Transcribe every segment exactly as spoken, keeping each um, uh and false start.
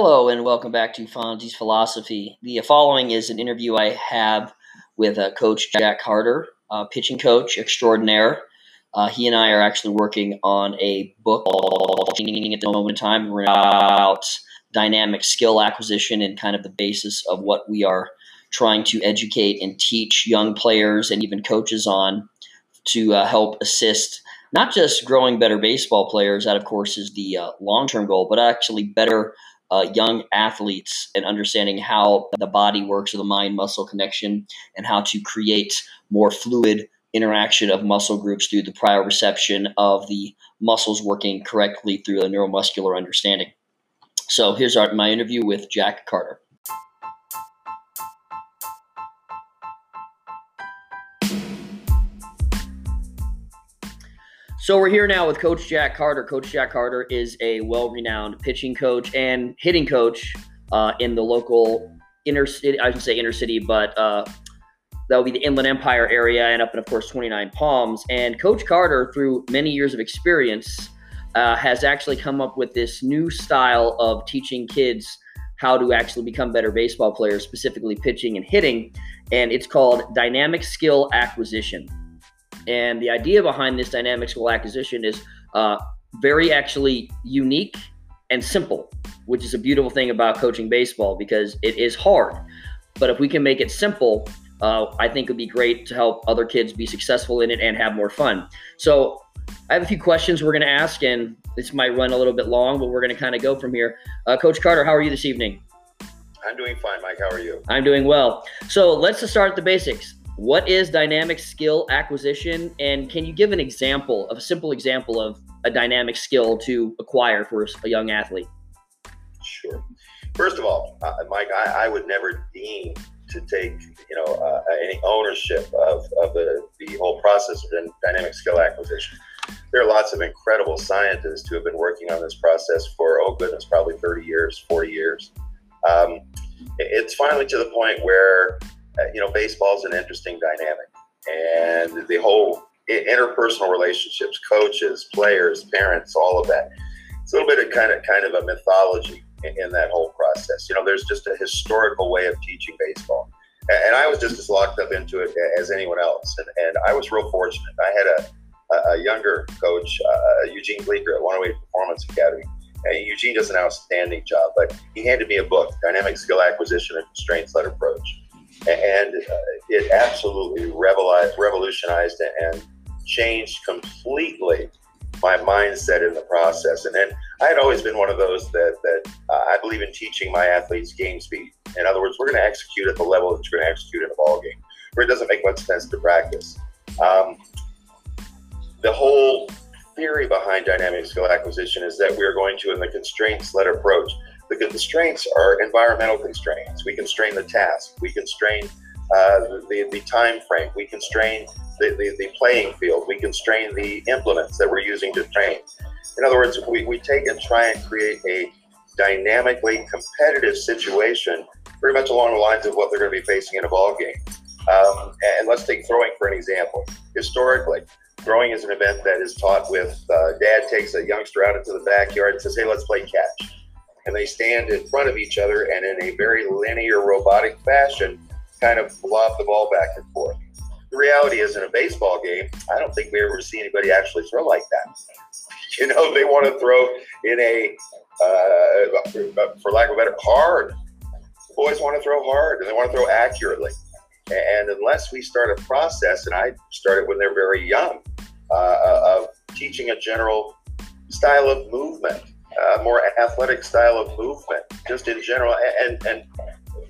Hello and welcome back to Fonzie's Philosophy. The following is an interview I have with uh, Coach Jack Carter, uh, pitching coach extraordinaire. Uh, he and I are actually working on a book at the moment in time about dynamic skill acquisition and kind of the basis of what we are trying to educate and teach young players and even coaches on to uh, help assist not just growing better baseball players. That, of course, is the uh, long-term goal, but actually better Uh, young athletes and understanding how the body works or the mind-muscle connection and how to create more fluid interaction of muscle groups through the proprioception of the muscles working correctly through a neuromuscular understanding. So here's our, my interview with Jack Carter. So we're here now with Coach Jack Carter. Coach Jack Carter is a well-renowned pitching coach and hitting coach uh, in the local inner city. I should say inner city, but uh, that would be the Inland Empire area and up in, of course, twenty-nine Palms. And Coach Carter, through many years of experience, uh, has actually come up with this new style of teaching kids how to actually become better baseball players, specifically pitching and hitting. And it's called Dynamic Skill Acquisition. And the idea behind this dynamic skill acquisition is uh, very actually unique and simple, which is a beautiful thing about coaching baseball because it is hard. But if we can make it simple, uh, I think it would be great to help other kids be successful in it and have more fun. So I have a few questions we're going to ask, and this might run a little bit long, but we're going to kind of go from here. Uh, Coach Carter, how are you this evening? I'm doing fine, Mike. How are you? I'm doing well. So let's just start at the basics. What is dynamic skill acquisition, and can you give an example, of a simple example of a dynamic skill to acquire for a young athlete? Sure. First of all, uh, Mike, I, I would never deign to take, you know, uh, any ownership of, of the, the whole process of dynamic skill acquisition. There are lots of incredible scientists who have been working on this process for, oh goodness, probably thirty years, forty years. Um, it's finally to the point where you know, baseball is an interesting dynamic, and the whole interpersonal relationships, coaches, players, parents, all of that. It's a little bit of kind of kind of a mythology in, in that whole process. You know, there's just a historical way of teaching baseball, and I was just as locked up into it as anyone else. And, and I was real fortunate. I had a, a younger coach, uh, Eugene Bleeker at one oh eight Performance Academy. And Eugene does an outstanding job, but he handed me a book, Dynamic Skill Acquisition and Constraints Led Approach. And uh, it absolutely revolutionized and changed completely my mindset in the process. And then I had always been one of those that, that uh, I believe in teaching my athletes game speed. In other words, we're going to execute at the level that you're going to execute in a ball game, where it doesn't make much sense to practice. Um, the whole theory behind dynamic skill acquisition is that we're going to, in the constraints-led approach, the constraints are environmental constraints. We constrain the task. We constrain uh, the, the time frame. We constrain the, the, the playing field. We constrain the implements that we're using to train. In other words, we, we take and try and create a dynamically competitive situation pretty much along the lines of what they're going to be facing in a ball game. Um, and let's take throwing for an example. Historically, throwing is an event that is taught with uh, dad takes a youngster out into the backyard and says, hey, let's play catch. And they stand in front of each other and in a very linear robotic fashion kind of lob the ball back and forth. The reality is in a baseball game, I don't think we ever see anybody actually throw like that. You know, they want to throw in a, uh, for lack of a better, hard. The boys want to throw hard and they want to throw accurately. And unless we start a process, and I started when they're very young, uh, of teaching a general style of movement, a uh, more athletic style of movement, just in general. And, and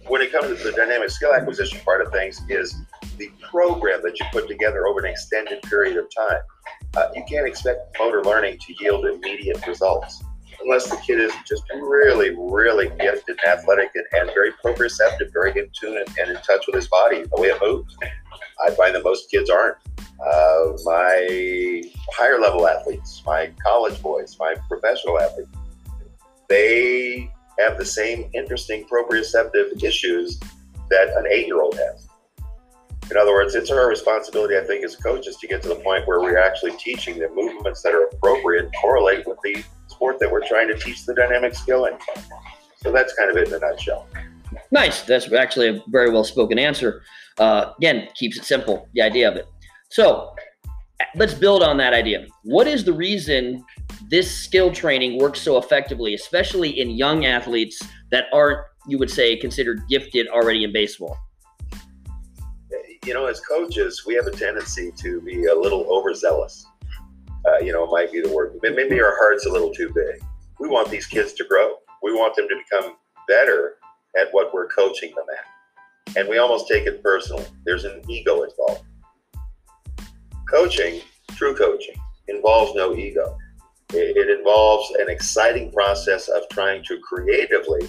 when it comes to the dynamic skill acquisition part of things is the program that you put together over an extended period of time. Uh, you can't expect motor learning to yield immediate results unless the kid is just really, really gifted, athletic, and, and very proprioceptive, very in tune and, and in touch with his body, the way it moves. I find that most kids aren't. Uh, my higher level athletes, my college boys, my professional athletes, they have the same interesting proprioceptive issues that an eight-year-old has. In other words, it's our responsibility, I think, as coaches to get to the point where we're actually teaching the movements that are appropriate and correlate with the sport that we're trying to teach the dynamic skill in. So that's kind of it in a nutshell. Nice. That's actually a very well-spoken answer. Uh, again, keeps it simple, the idea of it. So let's build on that idea. What is the reason this skill training works so effectively, especially in young athletes that aren't, you would say, considered gifted already in baseball? You know, as coaches, we have a tendency to be a little overzealous. Uh, you know, it might be the word. Maybe our heart's a little too big. We want these kids to grow. We want them to become better at what we're coaching them at. And we almost take it personally. There's an ego involved. Coaching, true coaching, involves no ego. It, it involves an exciting process of trying to creatively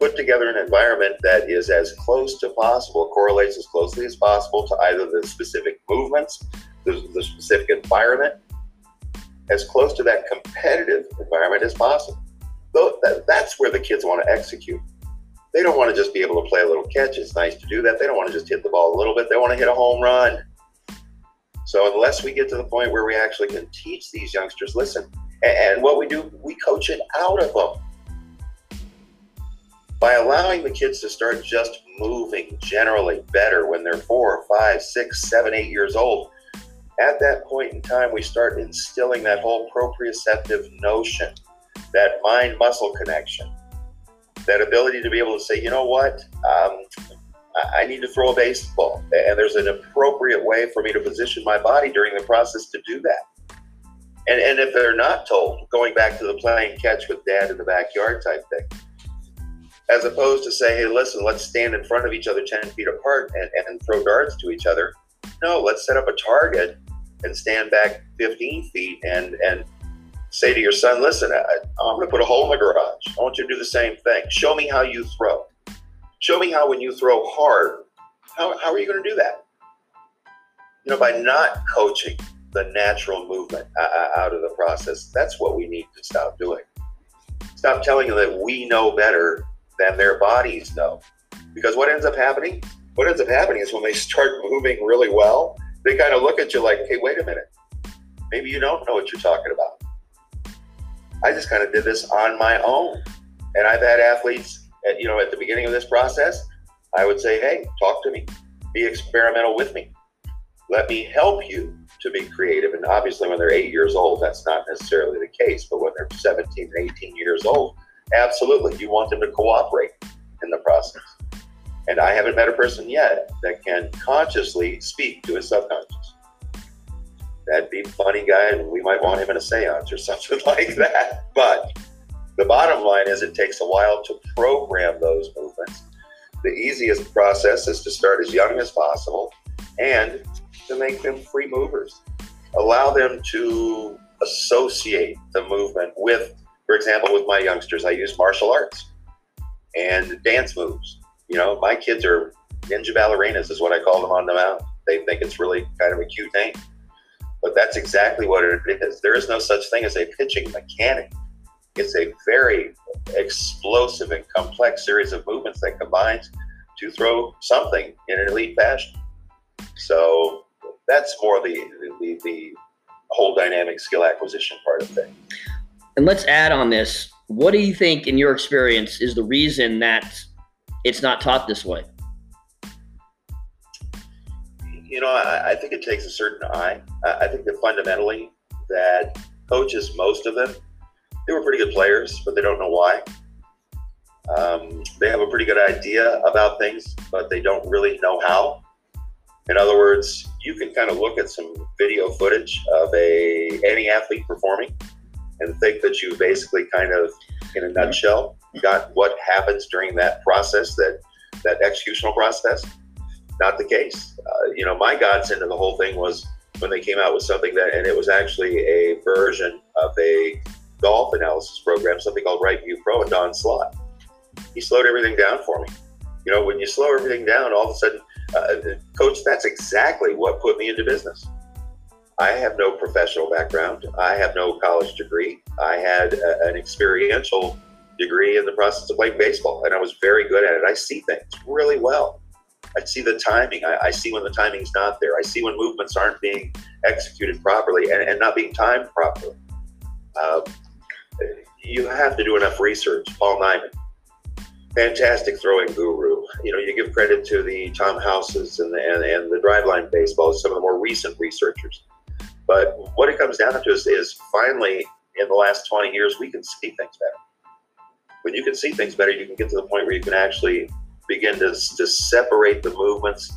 put together an environment that is as close to possible, correlates as closely as possible to either the specific movements, the, the specific environment, as close to that competitive environment as possible. So that, that's where the kids want to execute. They don't want to just be able to play a little catch. It's nice to do that. They don't want to just hit the ball a little bit. They want to hit a home run. So unless we get to the point where we actually can teach these youngsters, listen, and, and what we do, we coach it out of them. By allowing the kids to start just moving generally better when they're four, five, six, seven, eight years old, at that point in time, we start instilling that whole proprioceptive notion, that mind-muscle connection, that ability to be able to say, you know what, um, I need to throw a baseball, and there's an appropriate way for me to position my body during the process to do that. And, and if they're not told, going back to the playing catch with dad in the backyard type thing, as opposed to say, hey, listen, let's stand in front of each other ten feet apart and, and throw darts to each other. No, let's set up a target and stand back fifteen feet and, and say to your son, listen, I, I'm going to put a hole in the garage. I want you to do the same thing. Show me how you throw. Show me how when you throw hard, how, how are you going to do that? You know, by not coaching the natural movement out of the process, that's what we need to stop doing. Stop telling them that we know better than their bodies know. Because what ends up happening? What ends up happening is when they start moving really well, they kind of look at you like, hey, wait a minute. Maybe you don't know what you're talking about. I just kind of did this on my own. And I've had athletes, at, you know, at the beginning of this process, I would say, hey, talk to me, be experimental with me. Let me help you to be creative. And obviously when they're eight years old, that's not necessarily the case, but when they're seventeen or eighteen years old, absolutely, you want them to cooperate in the process. And I haven't met a person yet that can consciously speak to his subconscious. That'd be a funny guy, and we might want him in a seance or something like that. But the bottom line is it takes a while to program those movements. The easiest process is to start as young as possible and to make them free movers. Allow them to associate the movement with, for example, with my youngsters, I use martial arts and dance moves. You know, my kids are ninja ballerinas is what I call them on the mound. They think it's really kind of a cute name. But that's exactly what it is. There is no such thing as a pitching mechanic. It's a very explosive and complex series of movements that combines to throw something in an elite fashion. So that's more the the, the whole dynamic skill acquisition part of things. And let's add on this. What do you think, in your experience, is the reason that it's not taught this way? You know, I, I think it takes a certain eye. I, I think that fundamentally that coaches, most of them, they were pretty good players, but they don't know why. Um, they have a pretty good idea about things, but they don't really know how. In other words, you can kind of look at some video footage of a any athlete performing and think that you basically kind of, in a nutshell, got what happens during that process, that, that executional process. Not the case. Uh, you know, my godsend of the whole thing was when they came out with something that, and it was actually a version of a golf analysis program, something called Right View Pro, and Don Slott. He slowed everything down for me. You know, when you slow everything down, all of a sudden, uh, coach, that's exactly what put me into business. I have no professional background. I have no college degree. I had a, an experiential degree in the process of playing baseball, and I was very good at it. I see things really well. I see the timing. I, I see when the timing's not there. I see when movements aren't being executed properly and, and not being timed properly. Uh, you have to do enough research. Paul Nyman, fantastic throwing guru. You know, you give credit to the Tom Houses and the, and, and the Driveline Baseball, some of the more recent researchers. But what it comes down to is, is finally, in the last twenty years, we can see things better. When you can see things better, you can get to the point where you can actually begin to, to separate the movements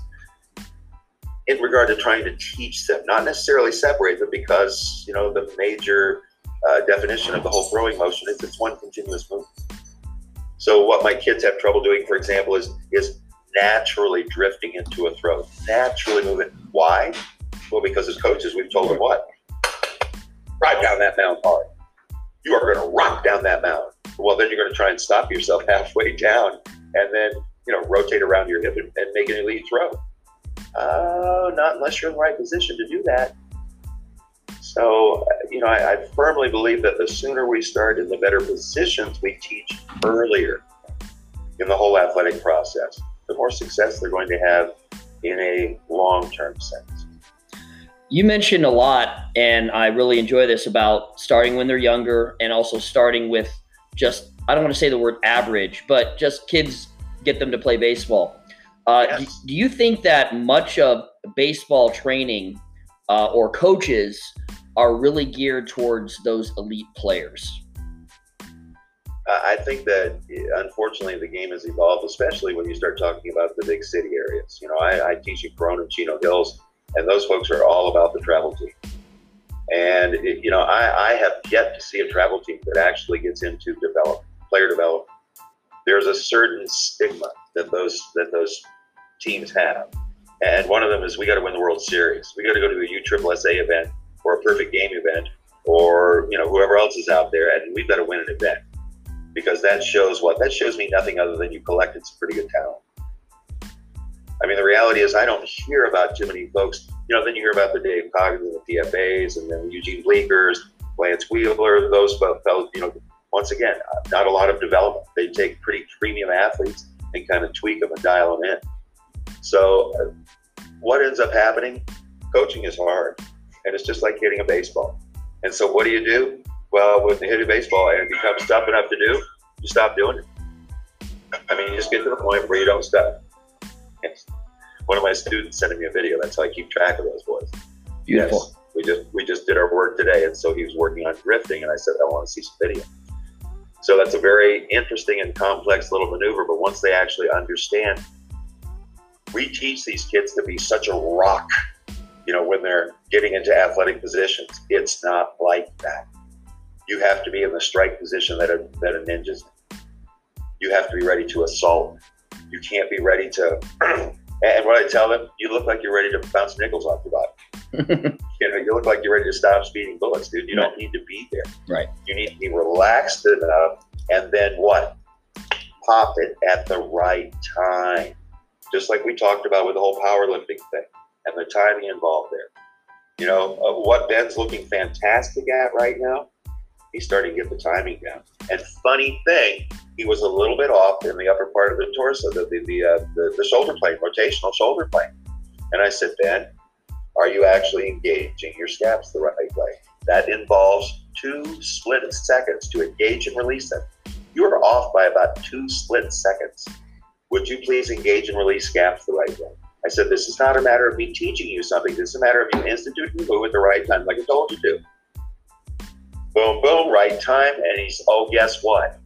in regard to trying to teach them, not necessarily separate them, because, you know, the major uh, definition of the whole throwing motion is it's one continuous movement. So what my kids have trouble doing, for example, is is naturally drifting into a throw, naturally moving. Why? Well, because as coaches, we've told them what? Drive down that mound hard. You are going to rock down that mound. Well, then you're going to try and stop yourself halfway down and then, you know, rotate around your hip and, and make an elite throw. Oh, uh, not unless you're in the right position to do that. So, you know, I, I firmly believe that the sooner we start in the better positions we teach earlier in the whole athletic process, the more success they're going to have in a long-term sense. You mentioned a lot, and I really enjoy this, about starting when they're younger and also starting with just, I don't want to say the word average, but just kids, get them to play baseball. Uh, yes. do, do you think that much of baseball training uh, or coaches are really geared towards those elite players? I think that, unfortunately, the game has evolved, especially when you start talking about the big city areas. You know, I, I teach in Corona and Chino Hills, and those folks are all about the travel team. And, it, you know, I, I have yet to see a travel team that actually gets into develop, player development. There's a certain stigma that those that those teams have. And one of them is, we got to win the World Series. We got to go to a U Triple S A event or a perfect game event or, you know, whoever else is out there, and we've got to win an event. Because that shows what? That shows me nothing other than you collected some pretty good talent. I mean, the reality is, I don't hear about too many folks. You know, then you hear about the Dave Coggins and the D F As and then Eugene Bleekers, Lance Wheeler, those fellows. You know, once again, not a lot of development. They take pretty premium athletes and kind of tweak them and dial them in. So what ends up happening? Coaching is hard, and it's just like hitting a baseball. And so what do you do? Well, when you hit a baseball and it becomes tough enough to do, you stop doing it. I mean, you just get to the point where you don't stop. One of my students sent me a video. That's how I keep track of those boys. Beautiful. Yes, we just we just did our work today, and so he was working on drifting, and I said, I want to see some video. So that's a very interesting and complex little maneuver, but once they actually understand, we teach these kids to be such a rock, you know, when they're getting into athletic positions. It's not like that. You have to be in the strike position that a, that a ninja's in. You have to be ready to assault. You can't be ready to, and what I tell them, you look like you're ready to bounce nickels off your body. You know, you look like you're ready to stop speeding bullets, dude. You don't need to be there. Right. You need to be relaxed enough, and then what? Pop it at the right time. Just like we talked about with the whole powerlifting thing and the timing involved there. You know, uh, what Ben's looking fantastic at right now, he's starting to get the timing down. And funny thing, he was a little bit off in the upper part of the torso, the the the, uh, the, the shoulder plane, rotational shoulder plane. And I said, Ben, are you actually engaging your scaps the right way? That involves two split seconds to engage and release them. You are off by about two split seconds. Would you please engage and release scaps the right way? I said, this is not a matter of me teaching you something. This is a matter of you instituting the move at the right time, like I told you to. Boom, boom, right time. And he's, oh, guess what?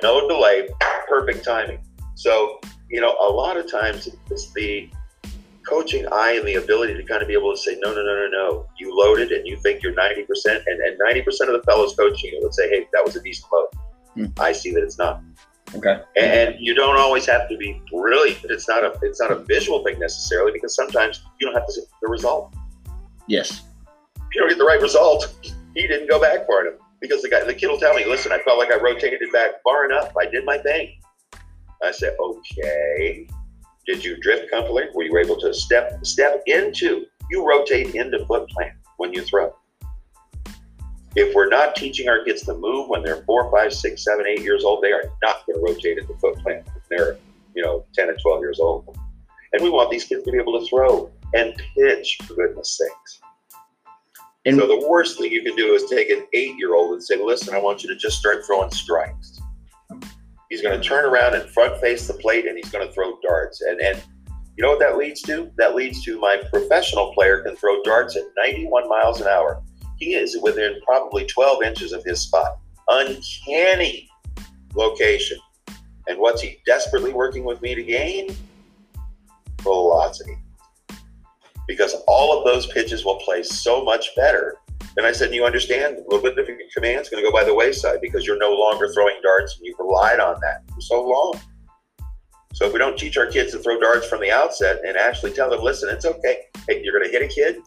No delay, perfect timing. So, you know, a lot of times it's the coaching eye and the ability to kind of be able to say, no, no, no, no, no. You loaded and you think you're ninety percent. And, and ninety percent of the fellows coaching you would say, hey, that was a decent load. Hmm. I see that it's not. Okay. And you don't always have to be brilliant. It's not a, it's not a visual thing necessarily, because sometimes you don't have to see the result. Yes. If you don't get the right result, he didn't go back for it, because the guy, the kid will tell me, listen, I felt like I rotated back far enough. I did my thing. I said, okay, did you drift comfortably? Were you able to step step into, you rotate into foot plant when you throw. If we're not teaching our kids to move when they're four, five, six, seven, eight years old, they are not going to rotate at the foot plant when they're, you know, ten and twelve years old. And we want these kids to be able to throw and pitch, for goodness sakes. And so the worst thing you can do is take an eight-year-old and say, listen, I want you to just start throwing strikes. He's going to turn around and front face the plate, and he's going to throw darts. And and you know what that leads to? That leads to my professional player can throw darts at ninety-one miles an hour. He is within probably twelve inches of his spot. Uncanny location. And what's he desperately working with me to gain? Velocity. Because all of those pitches will play so much better. And I said, you understand, a little bit of your command's going to go by the wayside because you're no longer throwing darts and you've relied on that for so long. So if we don't teach our kids to throw darts from the outset and actually tell them, listen, it's okay. Hey, you're going to hit a kid.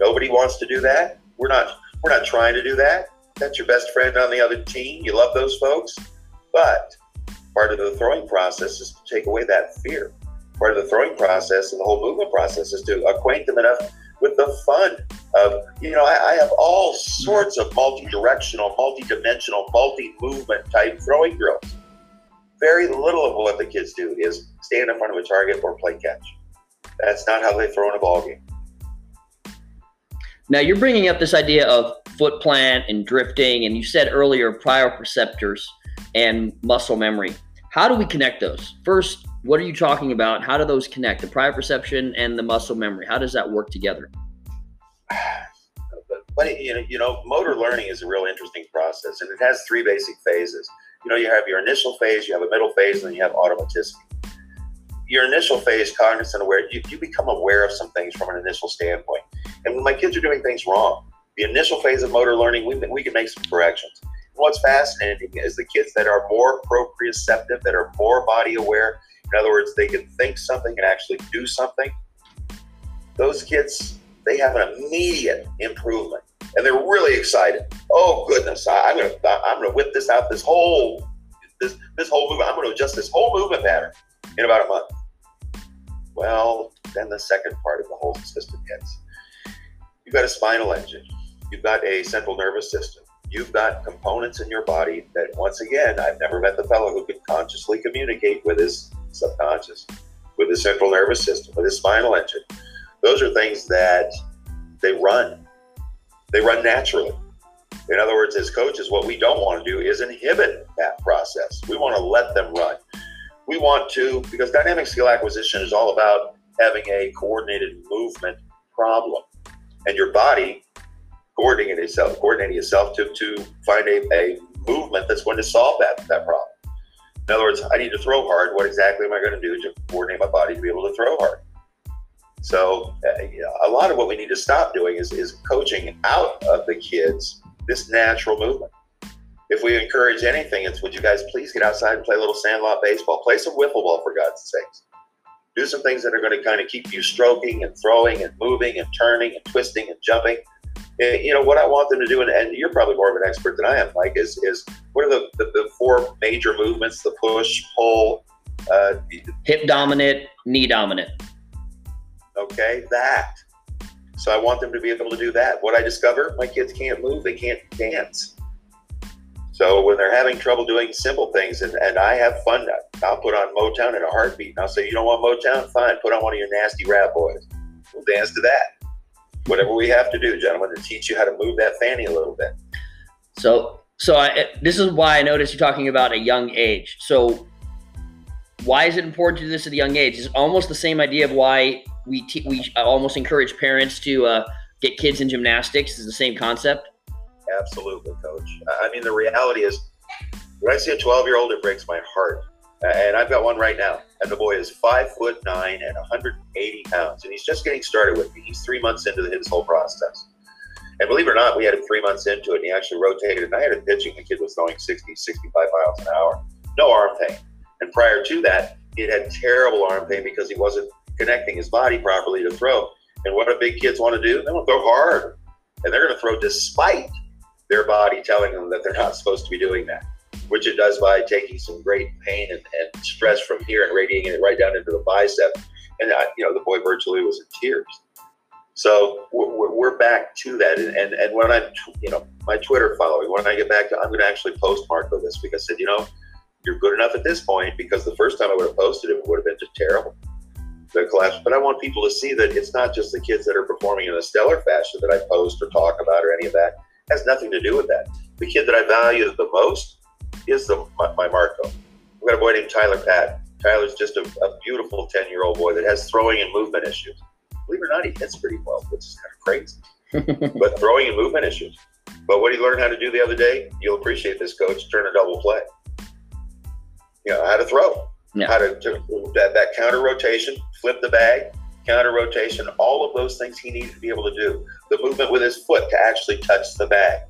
Nobody wants to do that. We're not, we're not trying to do that. That's your best friend on the other team. You love those folks. But part of the throwing process is to take away that fear. Part of the throwing process and the whole movement process is to acquaint them enough with the fun of, you know, I, I have all sorts of multi-directional, multi-dimensional, multi-movement type throwing drills. Very little of what the kids do is stand in front of a target or play catch. That's not how they throw in a ball game. Now you're bringing up this idea of foot plant and drifting, and you said earlier proprioceptors and muscle memory. How do we connect those? First, what are you talking about? How do those connect, the proprioception and the muscle memory? How does that work together? But, you know, you know, motor learning is a real interesting process, and it has three basic phases. You know, you have your initial phase, you have a middle phase, and then you have automaticity. Your initial phase, cognizant aware, you, you become aware of some things from an initial standpoint. And when my kids are doing things wrong, the initial phase of motor learning, we, we can make some corrections. And what's fascinating is the kids that are more proprioceptive, that are more body aware, in other words, they can think something and actually do something, those kids, they have an immediate improvement. And they're really excited. Oh goodness, I, I'm gonna I'm gonna whip this out, this whole this this whole movement. I'm gonna adjust this whole movement pattern in about a month. Well, then the second part of the whole system hits. You've got a spinal engine, you've got a central nervous system, you've got components in your body that, once again, I've never met the fellow who could consciously communicate with his subconscious, with his central nervous system, with his spinal engine. Those are things that they run. They run naturally. In other words, as coaches, what we don't want to do is inhibit that process. We want to let them run. We want to, because dynamic skill acquisition is all about having a coordinated movement problem and your body coordinating itself, coordinating itself to, to find a, a movement that's going to solve that, that problem. In other words, I need to throw hard. What exactly am I going to do to coordinate my body to be able to throw hard? So uh, a lot of what we need to stop doing is, is coaching out of the kids this natural movement. If we encourage anything, it's would you guys please get outside and play a little sandlot baseball, play some wiffle ball for God's sakes. Do some things that are going to kind of keep you stroking and throwing and moving and turning and twisting and jumping. And, you know, what I want them to do, and, and you're probably more of an expert than I am, Mike, is, is what are the, the, the four major movements, the push, pull, uh, hip dominant, knee dominant. Okay, that. So I want them to be able to do that. What I discover, my kids can't move, they can't dance. So when they're having trouble doing simple things, and, and I have fun, I'll put on Motown in a heartbeat, and I'll say, you don't want Motown? Fine, put on one of your nasty rap boys. We'll dance to that. Whatever we have to do, gentlemen, to teach you how to move that fanny a little bit. So, so I, this is why I noticed you're talking about a young age. So why is it important to do this at a young age? It's almost the same idea of why we te we almost encourage parents to uh, get kids in gymnastics. It's the same concept. Absolutely, Coach. I mean, the reality is when I see a twelve-year-old, it breaks my heart. And I've got one right now. And the boy is five foot nine and one hundred eighty pounds. And he's just getting started with me. He's three months into his whole process. And believe it or not, we had him three months into it, and he actually rotated. And I had him pitching. The kid was throwing sixty, sixty-five miles an hour. No arm pain. And prior to that, it had terrible arm pain because he wasn't connecting his body properly to throw. And what do big kids want to do? They want to throw hard. And they're going to throw despite their body telling them that they're not supposed to be doing that, which it does by taking some great pain and, and stress from here and radiating it right down into the bicep. And, I, you know, the boy virtually was in tears. So we're, we're back to that. And, and, and when I'm, you know, my Twitter following, when I get back to, I'm going to actually postmark for this because I said, you know, you're good enough at this point, because the first time I would have posted it, it would have been just terrible. the collapse, but I want people to see that it's not just the kids that are performing in a stellar fashion that I post or talk about or any of that. It has nothing to do with that. The kid that I value the most is the, my, my Marco. We've got a boy named Tyler Patton. Tyler's just a, a beautiful ten-year-old boy that has throwing and movement issues. Believe it or not, he hits pretty well, which is kind of crazy. But throwing and movement issues. But what he learned how to do the other day, you'll appreciate this, coach, turn a double play. You know, how to throw. Yeah. How to, to that, that counter rotation, flip the bag, counter rotation, all of those things he needed to be able to do. The movement with his foot to actually touch the bag.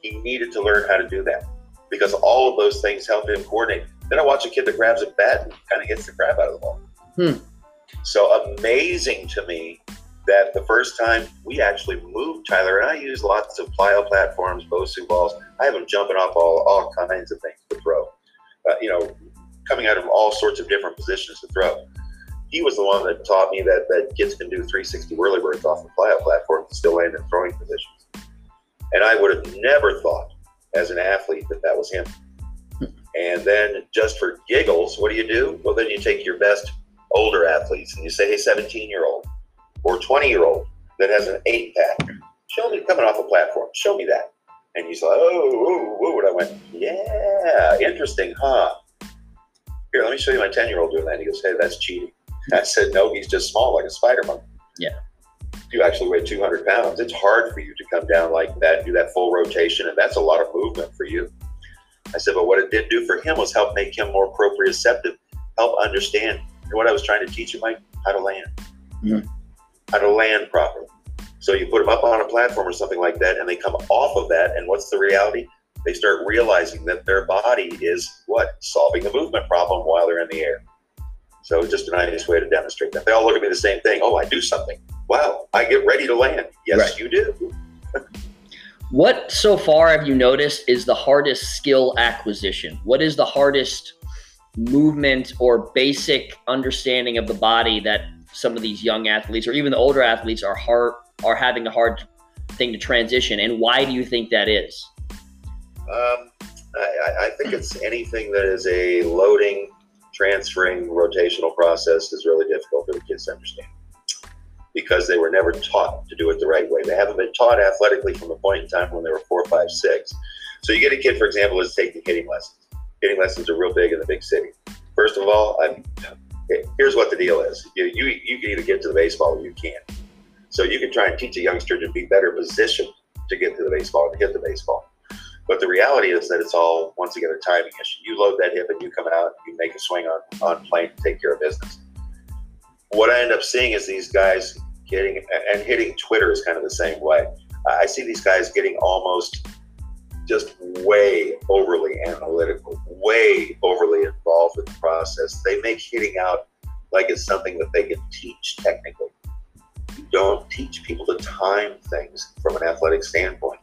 He needed to learn how to do that because all of those things help him coordinate. Then I watch a kid that grabs a bat and kind of hits the crap out of the ball. Hmm. So amazing to me that the first time we actually moved Tyler, and I use lots of plyo platforms, BOSU balls. I have him jumping off all, all kinds of things to throw. Uh, you know, coming out of all sorts of different positions to throw. He was the one that taught me that, that kids can do three sixty whirly birds off the plyo platform and still land in throwing positions. And I would have never thought as an athlete that that was him. And then just for giggles, what do you do? Well, then you take your best older athletes and you say, hey, seventeen-year-old or twenty-year-old that has an eight-pack, show me coming off a platform. Show me that. And you said, oh, oh, oh, and I went, yeah, interesting, huh? Here, let me show you my ten-year-old doing that. He goes, hey, that's cheating. And I said, no, he's just small like a spider monkey. Yeah. You actually weigh two hundred pounds. It's hard for you to come down like that and do that full rotation, and that's a lot of movement for you. I said, but what it did do for him was help make him more proprioceptive, help understand. And what I was trying to teach him, Mike, how to land. Mm-hmm. How to land properly. So you put them up on a platform or something like that, and they come off of that, and what's the reality? They start realizing that their body is, what, solving a movement problem while they're in the air. So just a nice way to demonstrate that. They all look at me the same thing. Oh, I do something. Wow, I get ready to land. Yes, right. You do. What so far have you noticed is the hardest skill acquisition? What is the hardest movement or basic understanding of the body that some of these young athletes or even the older athletes are hard are having a hard thing to transition, and why do you think that is? Um, I, I think it's anything that is a loading, transferring, rotational process is really difficult for the kids to understand because they were never taught to do it the right way. They haven't been taught athletically from the point in time when they were four, five, six. So you get a kid, for example, is taking hitting lessons. Hitting lessons are real big in the big city. First of all, I'm, here's what the deal is. You, you, you can either get to the baseball or you can't. So you can try and teach a youngster to be better positioned to get to the baseball, to hit the baseball. But the reality is that it's all, once again, a timing issue. You load that hip and you come out, you make a swing on, on plane, take care of business. What I end up seeing is these guys getting, and hitting Twitter is kind of the same way. I see these guys getting almost just way overly analytical, way overly involved in the process. They make hitting out like it's something that they can teach technically. You don't teach people to time things from an athletic standpoint.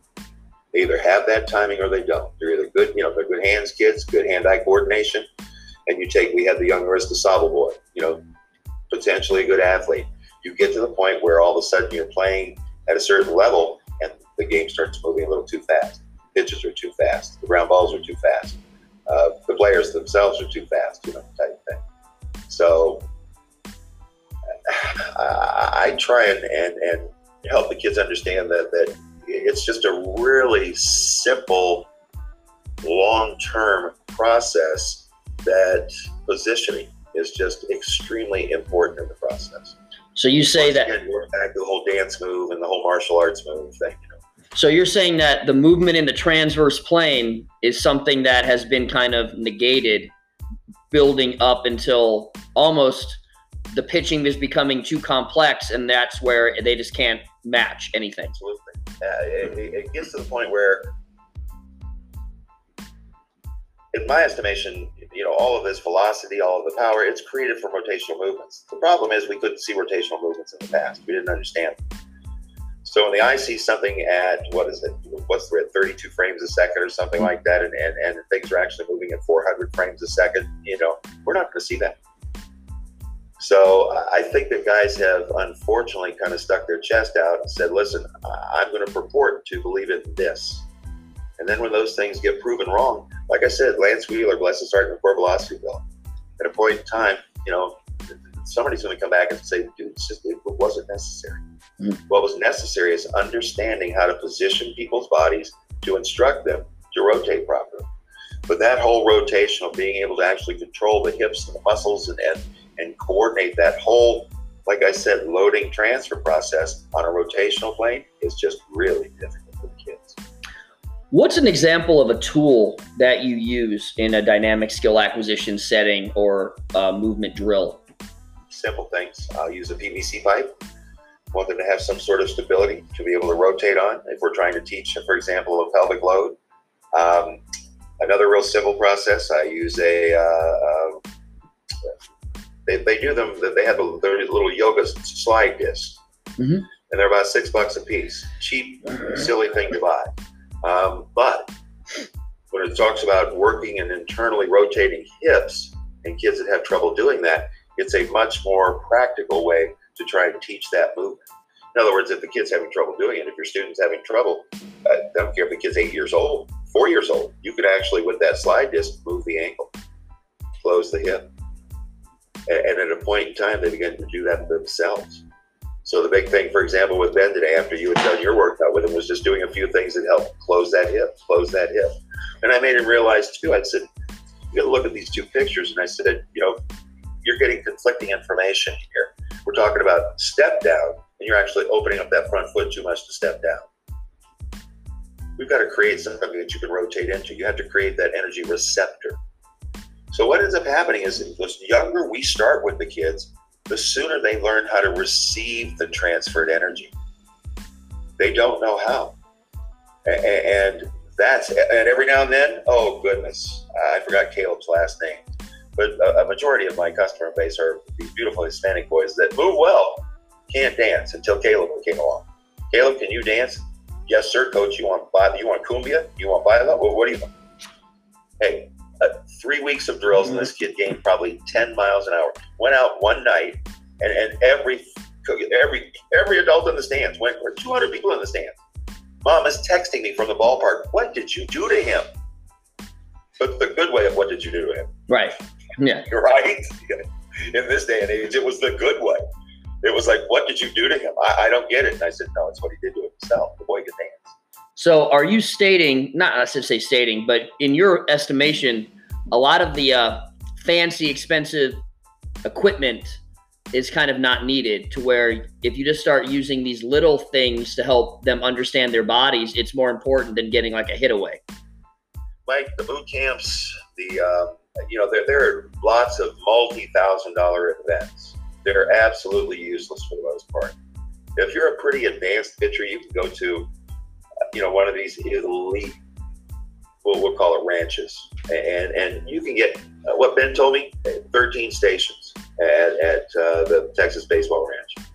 They either have that timing or they don't. They're either good, you know, they're good hands kids, good hand-eye coordination. And you take, we had the young Arista Savo boy, you know, potentially a good athlete. You get to the point where all of a sudden you're playing at a certain level and the game starts moving a little too fast. Pitches are too fast. The ground balls are too fast. Uh, the players themselves are too fast, you know, type thing. So I try and, and, and help the kids understand that, that it's just a really simple, long-term process that positioning is just extremely important in the process. So you say Once that again, we're back to the whole dance move and the whole martial arts move thing. You know? So you're saying that the movement in the transverse plane is something that has been kind of negated, building up until almost the pitching is becoming too complex, and that's where they just can't match anything. Absolutely. Uh, it, it gets to the point where, in my estimation, you know, all of this velocity, all of the power, it's created from rotational movements. The problem is we couldn't see rotational movements in the past. We didn't understand them. So when the eye sees something at, what is it, what's the at thirty-two frames a second or something like that, and, and, and things are actually moving at four hundred frames a second, you know, we're not going to see that. So I think that guys have unfortunately kind of stuck their chest out and said, listen, I'm going to purport to believe in this. And then when those things get proven wrong, like I said, Lance Wheeler, bless his heart, and the core velocity belt. At a point in time, you know, somebody's going to come back and say, dude, it's just, it wasn't necessary. Mm-hmm. What was necessary is understanding how to position people's bodies to instruct them to rotate properly. But that whole rotation of being able to actually control the hips and the muscles and, and, and coordinate that whole, like I said, loading transfer process on a rotational plane is just really difficult for the kids. What's an example of a tool that you use in a dynamic skill acquisition setting or uh, movement drill? Simple things. I'll use a P V C pipe. Want them to have some sort of stability to be able to rotate on if we're trying to teach, for example, a pelvic load. Um, another real simple process, I use a, uh, uh, they, they do them, they have a, their little yoga slide disc, mm-hmm. and they're about six bucks a piece. Cheap, mm-hmm. silly thing to buy. Um, but when it talks about working and internally rotating hips and kids that have trouble doing that, it's a much more practical way to try and teach that movement. In other words, if the kid's having trouble doing it, if your student's having trouble, I don't care if the kid's eight years old, four years old, you could actually, with that slide disc, move the ankle, close the hip. And at a point in time, they begin to do that themselves. So the big thing, for example, with Ben today, after you had done your workout with him, was just doing a few things that helped close that hip, close that hip. And I made him realize, too, I said, you look at these two pictures, and I said, you know, you're getting conflicting information here. We're talking about step down, and you're actually opening up that front foot too much to step down. We've got to create something that you can rotate into. You have to create that energy receptor. So what ends up happening is, the younger we start with the kids, the sooner they learn how to receive the transferred energy. They don't know how. And that's, and every now and then, oh goodness, I forgot Caleb's last name. But a majority of my customer base are these beautiful Hispanic boys that move well, can't dance until Caleb came along. Caleb, can you dance? Yes, sir, coach. You want you want cumbia? You want baila? Well, what do you want? Hey, uh, three weeks of drills, and this kid gained probably ten miles an hour. Went out one night, and, and every every every adult in the stands went, or two hundred people in the stands. Mom is texting me from the ballpark. What did you do to him? But the good way of what did you do to him? Right. Yeah. Right? In this day and age, it was the good way. It was like, what did you do to him? I, I don't get it. And I said, no, it's what he did to himself. The boy could dance. So are you stating, not I should say stating, but in your estimation, a lot of the uh, fancy, expensive equipment is kind of not needed, to where if you just start using these little things to help them understand their bodies, it's more important than getting like a hit away. Mike, the boot camps, the... Uh, You know, there, there are lots of multi-thousand dollar events that are absolutely useless for the most part. If you're a pretty advanced pitcher, you can go to, you know, one of these elite, well, we'll call it ranches. And and you can get, uh, what Ben told me, thirteen stations at, at uh, the Texas Baseball Ranch.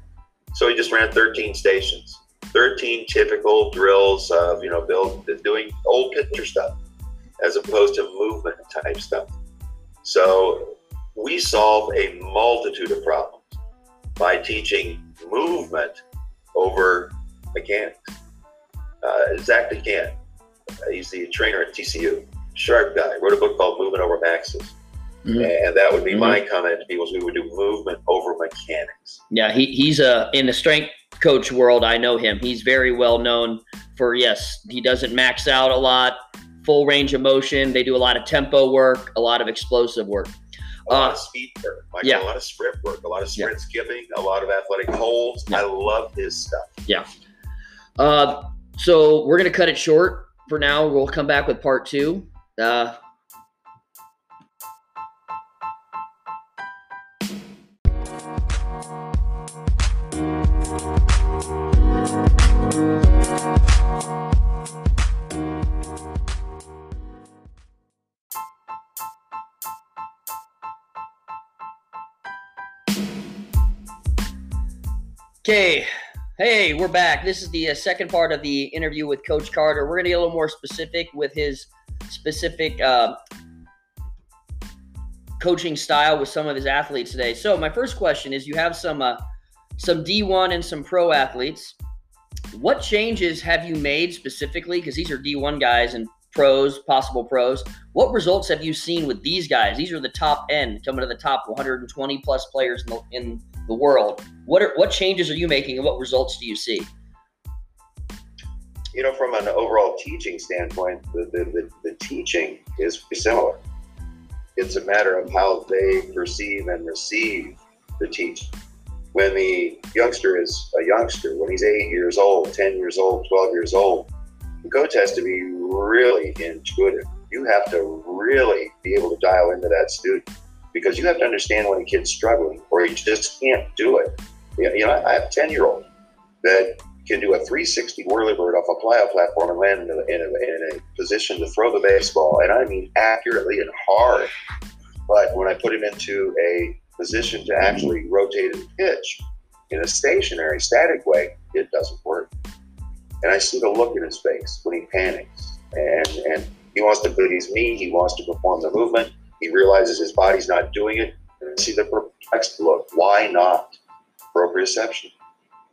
So he just ran thirteen stations, thirteen typical drills of, you know, build, doing old pitcher stuff as opposed to movement type stuff. So we solve a multitude of problems by teaching movement over mechanics. Uh, Zach DeGant, he's the trainer at T C U, sharp guy, wrote a book called Movement Over Maxes. Mm-hmm. And that would be mm-hmm. my comment to people, is we would do movement over mechanics. Yeah, he, he's a, in the strength coach world, I know him. He's very well known for, yes, he doesn't max out a lot, full range of motion. They do a lot of tempo work, a lot of explosive work. A lot uh, of speed work, like yeah. a lot of sprint work, a lot of sprint yeah. skipping, a lot of athletic holds. Yeah. I love his stuff. Yeah. Uh, so we're going to cut it short for now. We'll come back with part two. Uh, Okay. Hey, we're back. This is the uh, second part of the interview with Coach Carter. We're going to get a little more specific with his specific uh, coaching style with some of his athletes today. So my first question is, you have some uh, some D one and some pro athletes. What changes have you made specifically? Because these are D one guys and pros, possible pros. What results have you seen with these guys? These are the top end, coming to the top one hundred twenty plus players in the, in the world. What are, what changes are you making, and what results do you see? You know, from an overall teaching standpoint, the the, the, the teaching is similar. It's a matter of how they perceive and receive the teaching. When the youngster is a youngster, when he's eight years old, ten years old, twelve years old, the coach has to be really intuitive. You have to really be able to dial into that student, because you have to understand when a kid's struggling or he just can't do it. You know, I have a ten-year-old that can do a three sixty whirly bird off a plyo platform and land in a, in a, in a position to throw the baseball, and I mean accurately and hard. But when I put him into a position to actually rotate and pitch in a stationary, static way, it doesn't work. And I see the look in his face when he panics, and and he wants to please me, he wants to perform the movement, he realizes his body's not doing it, and I see the perplexed look. Why not? Proprioception,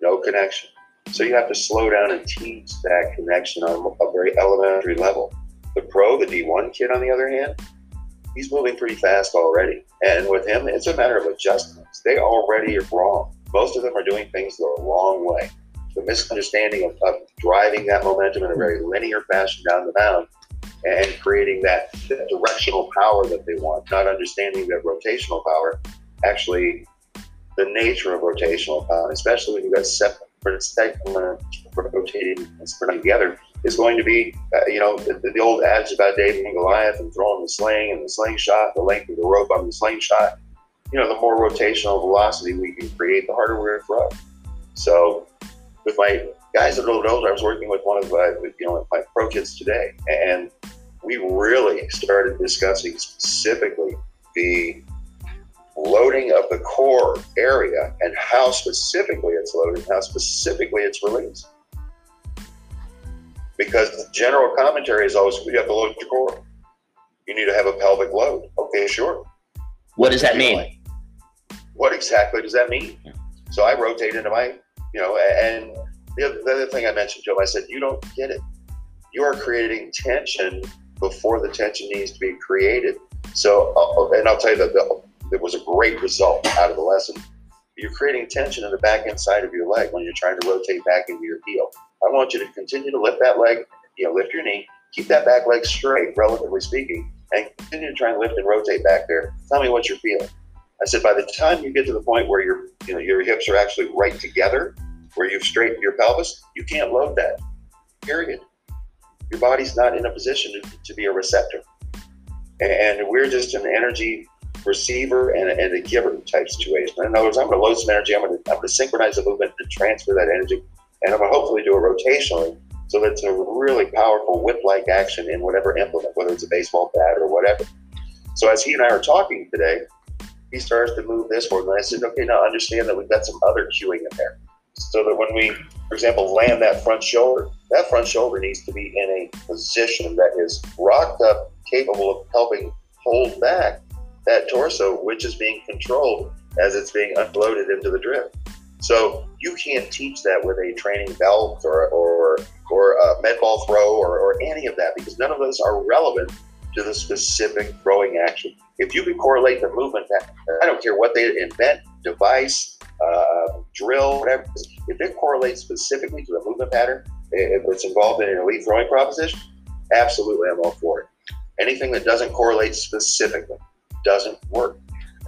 no connection. So you have to slow down and teach that connection on a very elementary level. The pro, the D one kid, on the other hand, he's moving pretty fast already. And with him, it's a matter of adjustments. They already are wrong. Most of them are doing things the wrong way. The misunderstanding of, of driving that momentum in a very linear fashion down the mound and creating that, that directional power that they want, not understanding that rotational power, actually the nature of rotational power, especially when you've got separate segments rotating and spreading together, is going to be, uh, you know, the, the old adage about David and Goliath and throwing the sling and the slingshot, the length of the rope on the slingshot. You know, the more rotational velocity we can create, the harder we're to throw. So with my guys that are a little older, I was working with one of my, you know, my pro kids today, and we really started discussing specifically the loading of the core area and how specifically it's loaded, how specifically it's released. Because the general commentary is always, you have to load your core. You need to have a pelvic load. Okay, sure. What does that mean? What exactly does that mean? So I rotate into my, you know, and the other, the other thing I mentioned to him, I said, you don't get it. You are creating tension before the tension needs to be created. So, uh, and I'll tell you that the, it was a great result out of the lesson. You're creating tension in the back end side of your leg when you're trying to rotate back into your heel. I want you to continue to lift that leg, you know, lift your knee, keep that back leg straight, relatively speaking, and continue to try and lift and rotate back there. Tell me what you're feeling. I said, by the time you get to the point where your, you know, your hips are actually right together, where you've straightened your pelvis, you can't load that, period. Your body's not in a position to, to be a receptor. And we're just an energy receiver and a, and a giver type situation. In other words, I'm going to load some energy, I'm going to, I'm going to synchronize the movement and transfer that energy, and I'm going to hopefully do it rotationally, so that it's a really powerful whip-like action in whatever implement, whether it's a baseball bat or whatever. So as he and I are talking today, he starts to move this forward, and I said, okay, now understand that we've got some other cueing in there, so that when we, for example, land that front shoulder, that front shoulder needs to be in a position that is rocked up, capable of helping hold back that torso, which is being controlled as it's being unloaded into the drift. So you can't teach that with a training belt or or, or a med ball throw or, or any of that, because none of those are relevant to the specific throwing action. If you can correlate the movement, I don't care what they invent, device, uh, drill, whatever, if it correlates specifically to the movement pattern, if it's involved in an elite throwing proposition, absolutely I'm all for it. Anything that doesn't correlate specifically doesn't work.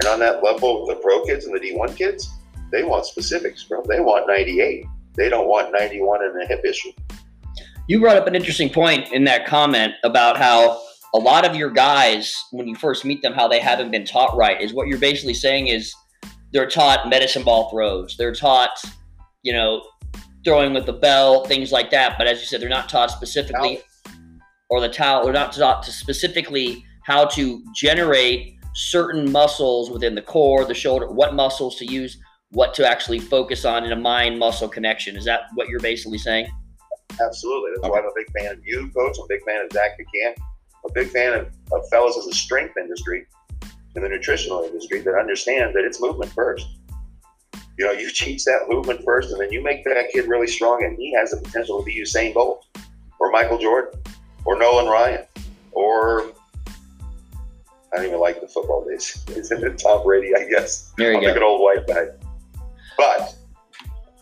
And on that level, the pro kids and the D one kids, they want specifics, bro. They want ninety-eight. They don't want ninety-one and a hip issue. You brought up an interesting point in that comment about how a lot of your guys, when you first meet them, how they haven't been taught right. Is what you're basically saying is they're taught medicine ball throws. They're taught, you know, throwing with the bell, things like that. But as you said, they're not taught specifically, towel. or the towel, they're not taught to specifically how to generate certain muscles within the core, the shoulder, what muscles to use, what to actually focus on in a mind-muscle connection. Is that what you're basically saying? Absolutely. That's okay. Why I'm a big fan of you, Coach. I'm a big fan of Zach DeGant. I'm a big fan of, of fellas in the strength industry, in the nutritional industry, that understand that it's movement first. You know, you teach that movement first, and then you make that kid really strong, and he has the potential to be Usain Bolt or Michael Jordan or Nolan Ryan, or I don't even like the football days. Isn't it Tom Brady, I guess? There you I'm go. Like an old white guy. But